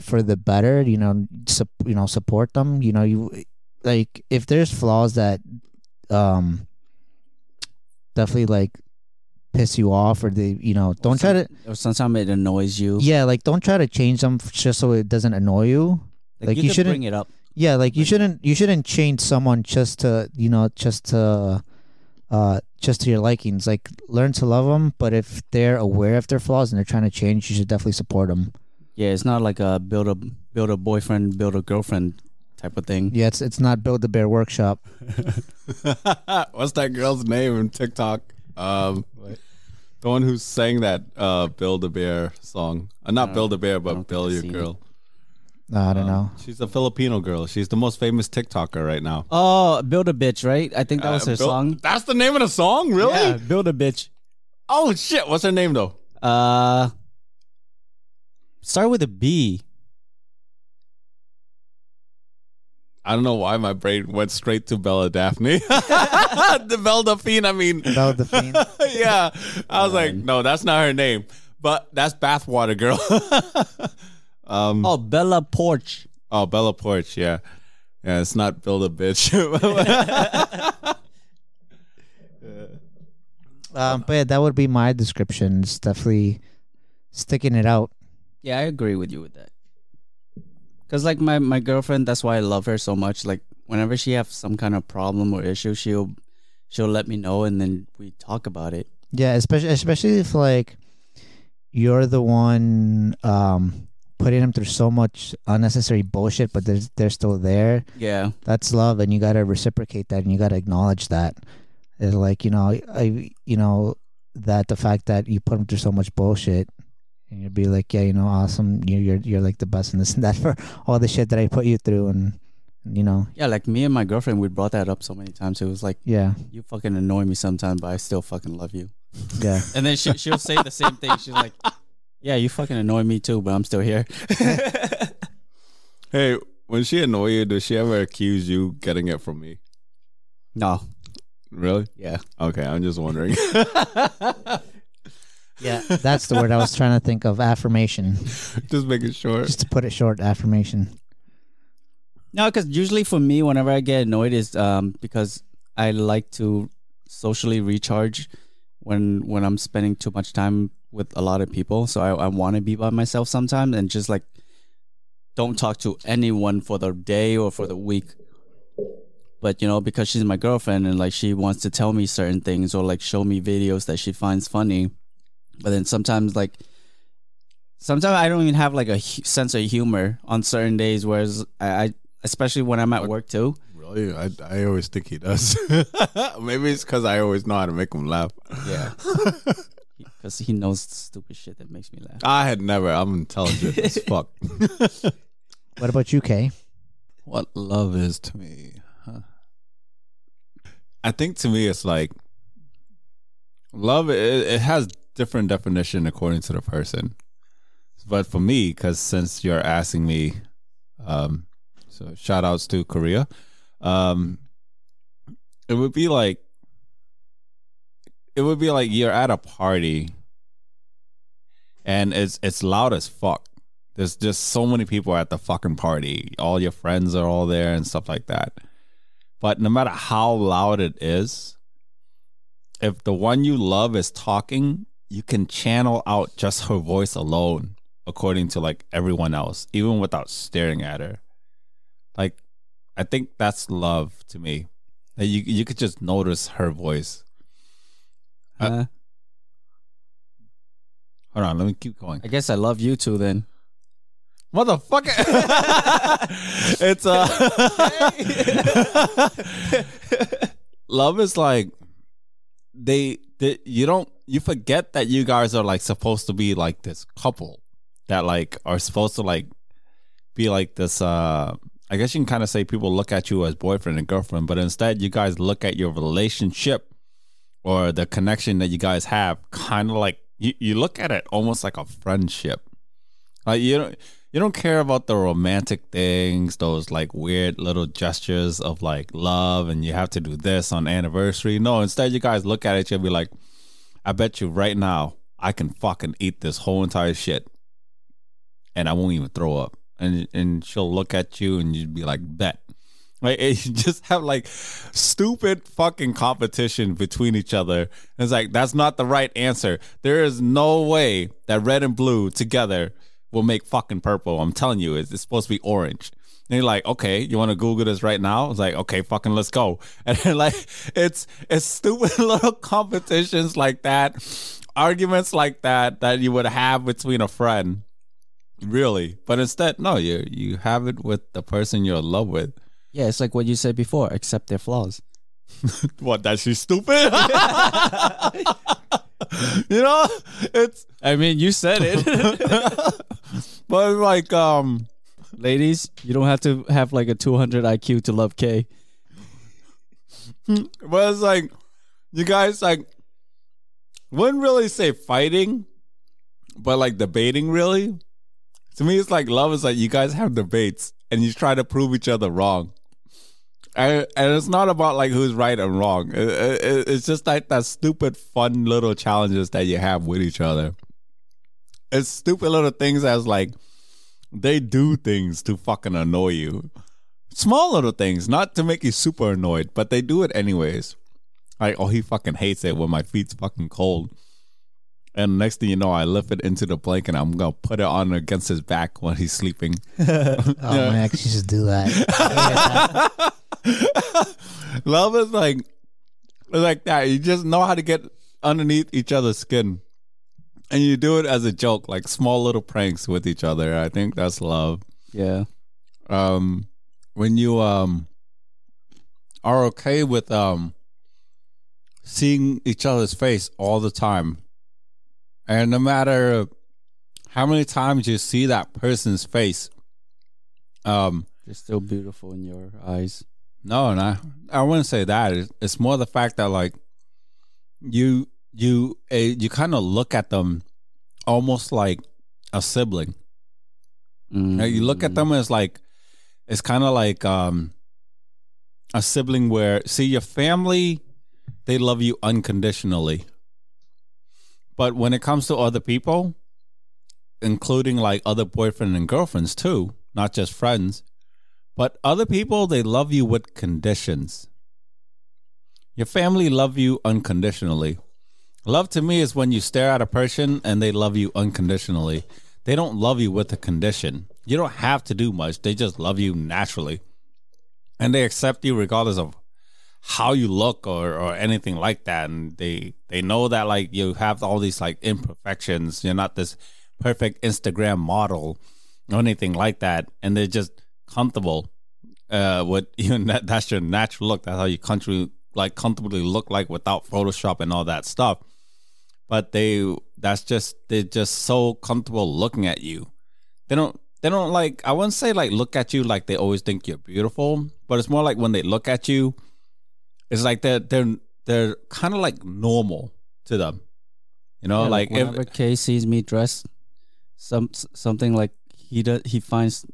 for the better, you know, su- you know, support them. You know, you like if there's flaws that um, definitely like piss you off, or they, you know, don't try to. Or sometimes it annoys you. Yeah, like don't try to change them just so it doesn't annoy you. Like, like you, you shouldn't bring it up. Yeah, like you shouldn't you shouldn't change someone just to, you know, just to uh, just to your likings. Like learn to love them, but if they're aware of their flaws and they're trying to change, you should definitely support them. Yeah, it's not like a build a build a boyfriend, build a girlfriend type of thing. Yeah, it's it's not Build a Bear Workshop. What's that girl's name on TikTok? Um, the one who sang that uh, Build a Bear song. Uh, not Build a Bear, but Build Your Girl. No, I don't um, know. She's a Filipino girl. She's the most famous TikToker right now. Oh, Build a Bitch, right? I think that was uh, her build, song. That's the name of the song, really? Yeah, Build a Bitch. Oh shit! What's her name though? Uh. Start with a B. I don't know why my brain went straight to Bella Daphne. The Bella Daphne, I mean. Bella Daphne. Yeah. I was um, like, no, that's not her name. But that's Bathwater Girl. um, oh, Bella Porch. Oh, Bella Porch, yeah. Yeah, it's not Build a Bitch. um, but yeah, that would be my description. It's definitely sticking it out. Yeah, I agree with you with that. Because, like, my, my girlfriend, that's why I love her so much. Like, whenever she has some kind of problem or issue, she'll she'll let me know, and then we talk about it. Yeah, especially especially if, like, you're the one um, putting them through so much unnecessary bullshit, but they're, they're still there. Yeah. That's love, and you got to reciprocate that, and you got to acknowledge that. It's like, you know, I you know, that the fact that you put them through so much bullshit. And you'd be like, yeah, you know, awesome. You're, you're you're like the best and this and that for all the shit that I put you through, and you know. Yeah, like me and my girlfriend, we brought that up so many times. It was like, yeah, you fucking annoy me sometimes, but I still fucking love you. Yeah. And then she she'll say the same thing. She's like, yeah, you fucking annoy me too, but I'm still here. Hey, when she annoy you, does she ever accuse you getting it from me? No. Really? Yeah. Okay, I'm just wondering. Yeah, that's the word I was trying to think of. Affirmation. Just make it short. Just to put it short, affirmation. No, because usually for me, whenever I get annoyed, is um, because I like to socially recharge when when I'm spending too much time with a lot of people. So I, I want to be by myself sometimes and just like don't talk to anyone for the day or for the week. But, you know, because she's my girlfriend and like she wants to tell me certain things or like show me videos that she finds funny. But then sometimes, like, Sometimes I don't even have like a hu- sense of humor on certain days, whereas I, I especially when I'm at work too. Really? I, I always think he does. Maybe it's because I always know how to make him laugh. Yeah. Because he knows stupid shit that makes me laugh. I had never. I'm intelligent as fuck. What about you, Kay? What love is to me? Huh? I think to me it's like love, it, it has different definition according to the person. But for me, because since you're asking me, um, so shout outs to Korea, um, it would be like, it would be like you're at a party, and it's it's loud as fuck. There's just so many people at the fucking party. All your friends are all there and stuff like that. But no matter how loud it is, if the one you love is talking, you can channel out just her voice alone, according to like everyone else, even without staring at her. Like, I think that's love to me. Like, you you could just notice her voice. Uh, uh, hold on, let me keep going. I guess I love you too, then. Motherfucker. It's uh, love is like they, they you don't you forget that you guys are like supposed to be like this couple that like are supposed to like be like this uh I guess you can kind of say people look at you as boyfriend and girlfriend, but instead you guys look at your relationship or the connection that you guys have kind of like you, you look at it almost like a friendship. Like you don't you don't care about the romantic things, those like weird little gestures of like love and you have to do this on anniversary. No, instead you guys look at it and be like, I bet you right now I can fucking eat this whole entire shit and I won't even throw up. And and she'll look at you and you'd be like, bet. Like it, you just have like stupid fucking competition between each other. And it's like, that's not the right answer. There is no way that red and blue together will make fucking purple. I'm telling you, it's, it's supposed to be orange. And you're like, okay, you want to Google this right now? It's like, okay, fucking let's go. And then like, it's it's stupid little competitions like that, arguments like that that you would have between a friend, really. But instead, no, you you have it with the person you're in love with. Yeah, it's like what you said before, accept their flaws. What? That she's stupid. You know, it's. I mean, you said it. But like, um, ladies, you don't have to have like a two hundred I Q to love K. But it's like, you guys like wouldn't really say fighting, but like debating. Really, to me, it's like love is like you guys have debates and you try to prove each other wrong. And, and it's not about like who's right and wrong. It, it, it's just like that stupid, fun little challenges that you have with each other. It's stupid little things as like they do things to fucking annoy you. Small little things, not to make you super annoyed, but they do it anyways. Like, oh, he fucking hates it when my feet's fucking cold. And next thing you know, I lift it into the blanket. I'm going to put it on against his back when he's sleeping. Oh, yeah. Man, I could just do that. Yeah. Love is like like that. You just know how to get underneath each other's skin, and you do it as a joke, like small little pranks with each other. I think that's love. Yeah. Um, when you um are okay with um seeing each other's face all the time, and no matter how many times you see that person's face, um, they're still beautiful in your eyes. No, no, I wouldn't say that. It's more the fact that like you, you, you kind of look at them almost like a sibling. Mm-hmm. You look at them as like it's kind of like um, a sibling where see your family, they love you unconditionally, but when it comes to other people, including like other boyfriend and girlfriends too, not just friends. But other people, they love you with conditions. Your family love you unconditionally. Love to me is when you stare at a person and they love you unconditionally. They don't love you with a condition. You don't have to do much. They just love you naturally. And they accept you regardless of how you look or, or anything like that. And they, they know that like you have all these like imperfections. You're not this perfect Instagram model or anything like that, and they're just comfortable uh, with you know, that, that's your natural look. That's how you country like comfortably look like without Photoshop and all that stuff. But they that's just they're just so comfortable looking at you. They don't they don't like I wouldn't say like look at you like they always think you're beautiful, but it's more like when they look at you, it's like they're they're they're kind of like normal to them. You know, yeah, like, like whenever if, Kay sees me dressed some something like he does, he finds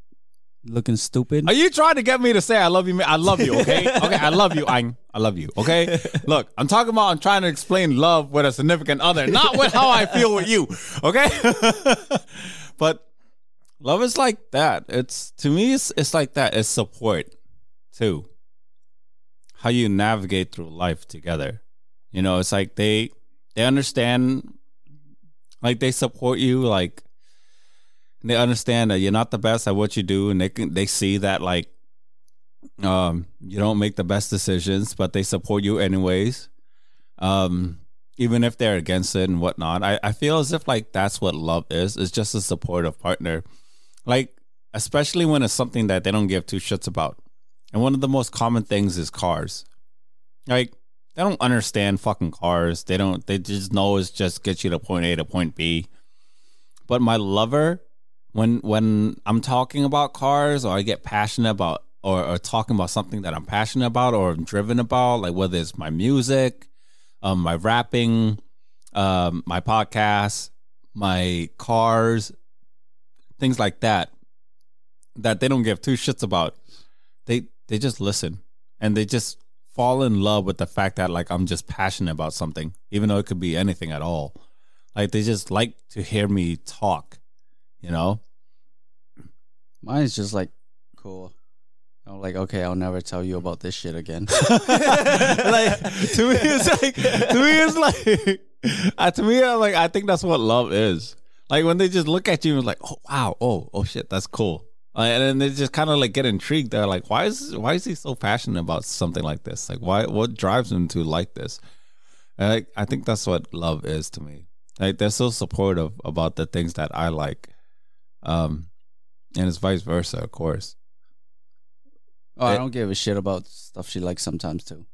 looking stupid. Are you trying to get me to say I love you, man? I love you, okay? Okay, I love you, Ayn. I love you, okay? Look, I'm talking about I'm trying to explain love with a significant other, not with how I feel with you, okay? But love is like that. It's to me, it's it's like that. It's support too. How you navigate through life together. You know, it's like they they understand, like they support you, like they understand that you're not the best at what you do, and they can, they see that like um, you don't make the best decisions, but they support you anyways, um, even if they're against it and whatnot. I, I feel as if like that's what love is. It's just a supportive partner, like especially when it's something that they don't give two shits about. And one of the most common things is cars. Like they don't understand fucking cars. They don't. They just know it's just get you to point A to point B. But my lover, When when I'm talking about cars, or I get passionate about, or, or talking about something that I'm passionate about or I'm driven about, like whether it's my music, um, my rapping, um, my podcast, my cars, things like that, that they don't give two shits about. They they just listen, and they just fall in love with the fact that like I'm just passionate about something, even though it could be anything at all. Like they just like to hear me talk, you know. Mine's just like, cool. I'm like, okay, I'll never tell you about this shit again. Like to me, it's like to me, it's like uh, to me, I'm like, I think that's what love is. Like when they just look at you and like, oh wow, oh oh shit, that's cool. Uh, and then they just kind of like get intrigued. They're like, why is why is he so passionate about something like this? Like why what drives him to like this? And like, I think that's what love is to me. Like they're so supportive about the things that I like. Um, and it's vice versa, of course. Oh, it, I don't give a shit about stuff she likes sometimes too.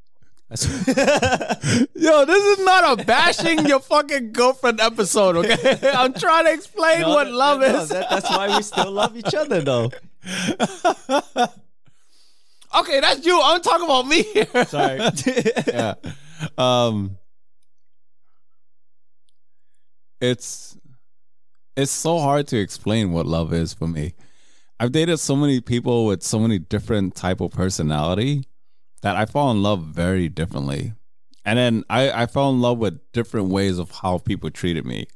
Yo, this is not a bashing your fucking girlfriend episode, okay? I'm trying to explain no, what that, love that, is. No, that, that's why we still love each other, though. Okay, that's you. I'm talking about me here. Sorry. Yeah. Um. It's. It's so hard to explain what love is for me. I've dated so many people with so many different type of personality that I fall in love very differently. And then I, I fell in love with different ways of how people treated me.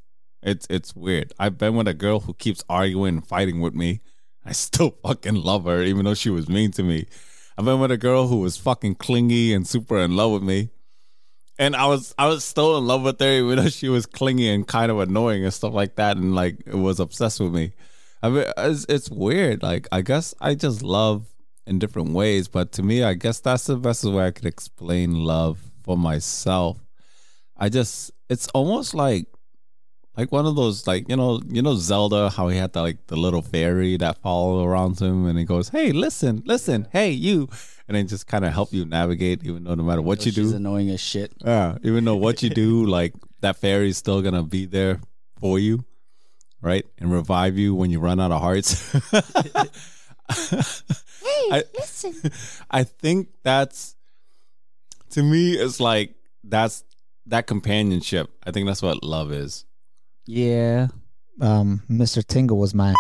It's it's weird. I've been with a girl who keeps arguing and fighting with me. I still fucking love her even though she was mean to me. I've been with a girl who was fucking clingy and super in love with me. And I was I was still in love with her, even though she was clingy and kind of annoying and stuff like that, and like it was obsessed with me. I mean, it's, it's weird. Like I guess I just love in different ways, but to me, I guess that's the best way I could explain love for myself. I just it's almost like like one of those like you know you know Zelda, how he had the, like the little fairy that followed around him, and he goes, "Hey, listen, listen, hey, you." And then just kind of help you navigate, even though no matter what Yo, you she's do. She's annoying as shit. Yeah, even though what you do, like, that fairy's still going to be there for you, right? And revive you when you run out of hearts. Hey, I, listen. I think that's, to me, it's like, that's that companionship. I think that's what love is. Yeah. Um, Mister Tingle was mine.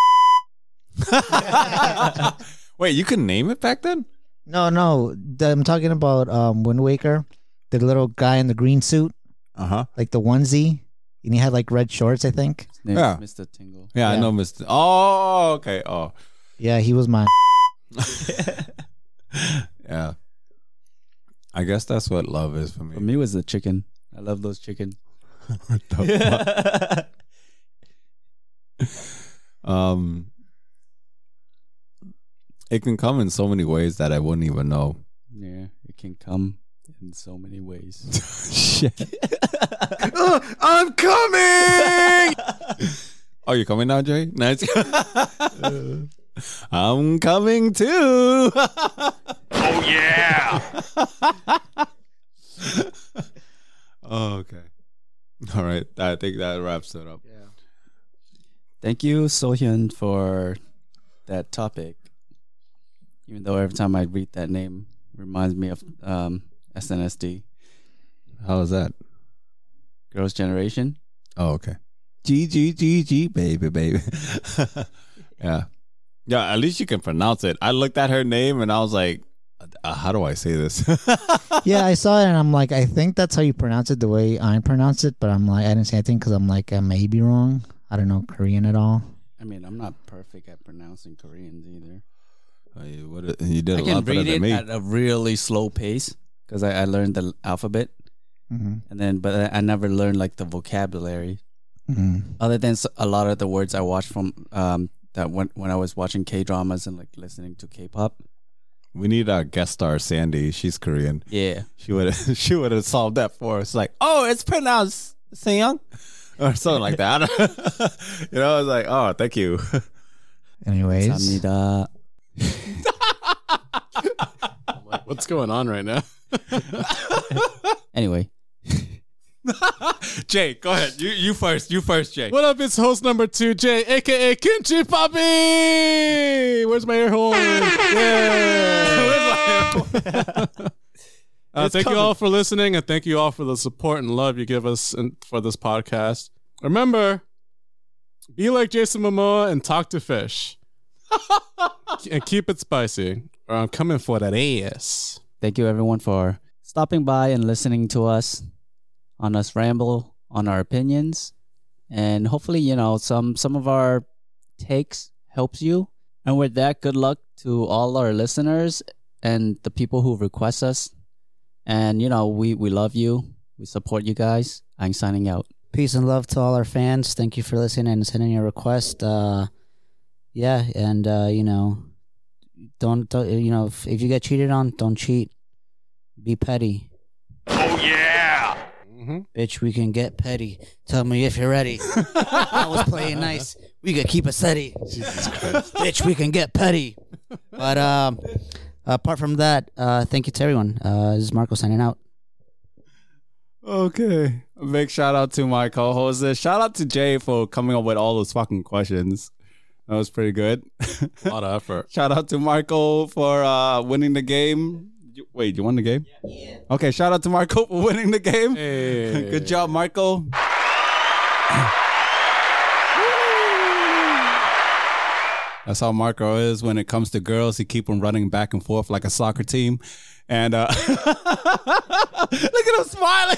Wait, you could name it back then? No, no. I'm talking about um, Wind Waker, the little guy in the green suit, uh-huh, like the onesie, and he had like red shorts, I think. His name yeah. is Mister Tingle. Yeah, yeah, I know Mister Oh, okay. Oh, yeah, he was mine. Yeah, I guess that's what love is for me. For me, it was the chicken. I love those chicken. What the fuck? um. It can come in so many ways that I wouldn't even know. Yeah, it can come in so many ways. Shit. uh, I'm coming! Oh, you're coming now, Jay? Nice. uh, I'm coming too. Oh, yeah. Oh, okay. All right. I think that wraps it up. Yeah. Thank you, Sohyun, for that topic. Even though every time I read that name, it reminds me of um, S N S D. How is that? Girls' Generation. Oh, okay. G G G G baby baby. Yeah, yeah. At least you can pronounce it. I looked at her name and I was like, uh, "How do I say this?" Yeah, I saw it and I'm like, I think that's how you pronounce it, the way I pronounce it. But I'm like, I didn't say anything because I'm like, I may be wrong. I don't know Korean at all. I mean, I'm not perfect at pronouncing Koreans either. Uh, you, what a, you did I a lot better than me. I can read it at a really slow pace because I, I learned the alphabet, mm-hmm. and then but I never learned like the vocabulary. Mm-hmm. Other than a lot of the words I watched from um, that when, when I was watching K-dramas and like listening to K-pop. We need our guest star Sandy. She's Korean. Yeah, she would she would have solved that for us. Like, oh, it's pronounced Seong or something like that. You know, I was like, oh, thank you. Anyways, 감사합니다. What's going on right now? Anyway. Jay, go ahead. You you first. You first, Jay. What up? It's host number two, Jay, a k a. Kimchi Poppy. Where's my air hole? Yeah. Where's my air hole? uh, thank coming. you all for listening, and thank you all for the support and love you give us in, for this podcast. Remember, be like Jason Momoa and talk to fish. And keep it spicy, or I'm coming for that ass. Thank you, everyone, for stopping by and listening to us. On us ramble on our opinions, and hopefully, you know, some some of our takes helps you. And with that, good luck to all our listeners and the people who request us. And you know, we we love you, we support you guys. I'm signing out. Peace and love to all our fans. Thank you for listening and sending your request. Uh, yeah, and uh, you know, don't, don't you know if, if you get cheated on, don't cheat. Be petty. Oh yeah. Mm-hmm. Bitch, we can get petty. Tell me if you're ready. I was playing nice. We could keep it steady. Jesus Christ. Bitch, we can get petty. But um, apart from that, uh, thank you to everyone. Uh, this is Marco signing out. Okay. A big shout out to my co-host. Shout out to Jay for coming up with all those fucking questions. That was pretty good. A lot of effort. Shout out to Marco for uh, winning the game. Wait, you won the game? Yeah. Okay, shout out to Marco for winning the game. Hey. Good job, Marco. That's how Marco is when it comes to girls. He keep them running back and forth like a soccer team. And uh, look at him smiling.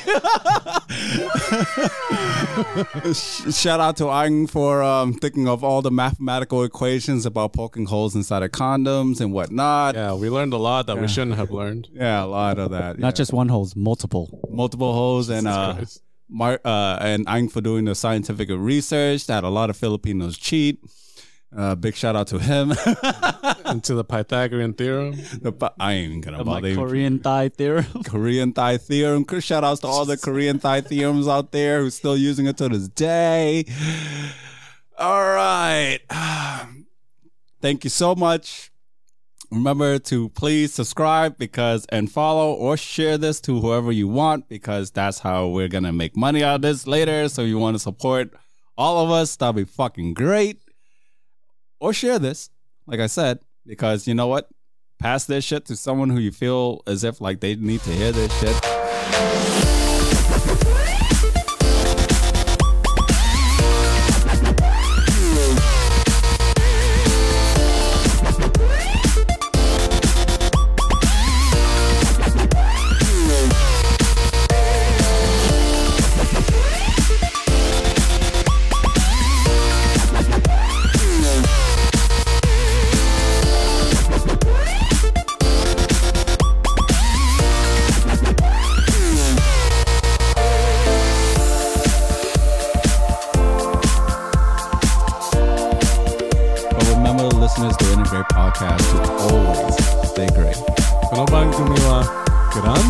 Shout out to Ayn for um, thinking of all the mathematical equations about poking holes inside of condoms and whatnot. Yeah, we learned a lot that yeah. we shouldn't have learned. Yeah, a lot of that. Not yeah. just one holes, multiple. Multiple holes. And uh, Mar- uh, and Ayn for doing the scientific research that a lot of Filipinos cheat. Uh, big shout out to him and to the Pythagorean theorem. The pa- I ain't gonna bother. Korean Thai theorem. Korean Thai theorem. Shout outs to all the Korean Thai theorems out there who's still using it to this day. All right. Thank you so much. Remember to please subscribe because and follow or share this to whoever you want because that's how we're gonna make money out of this later. So if you want to support all of us, that'll be fucking great. Or share this, like I said, because you know what? Pass this shit to someone who you feel as if like they need to hear this shit.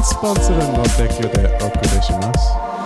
Sponsored and not take you there,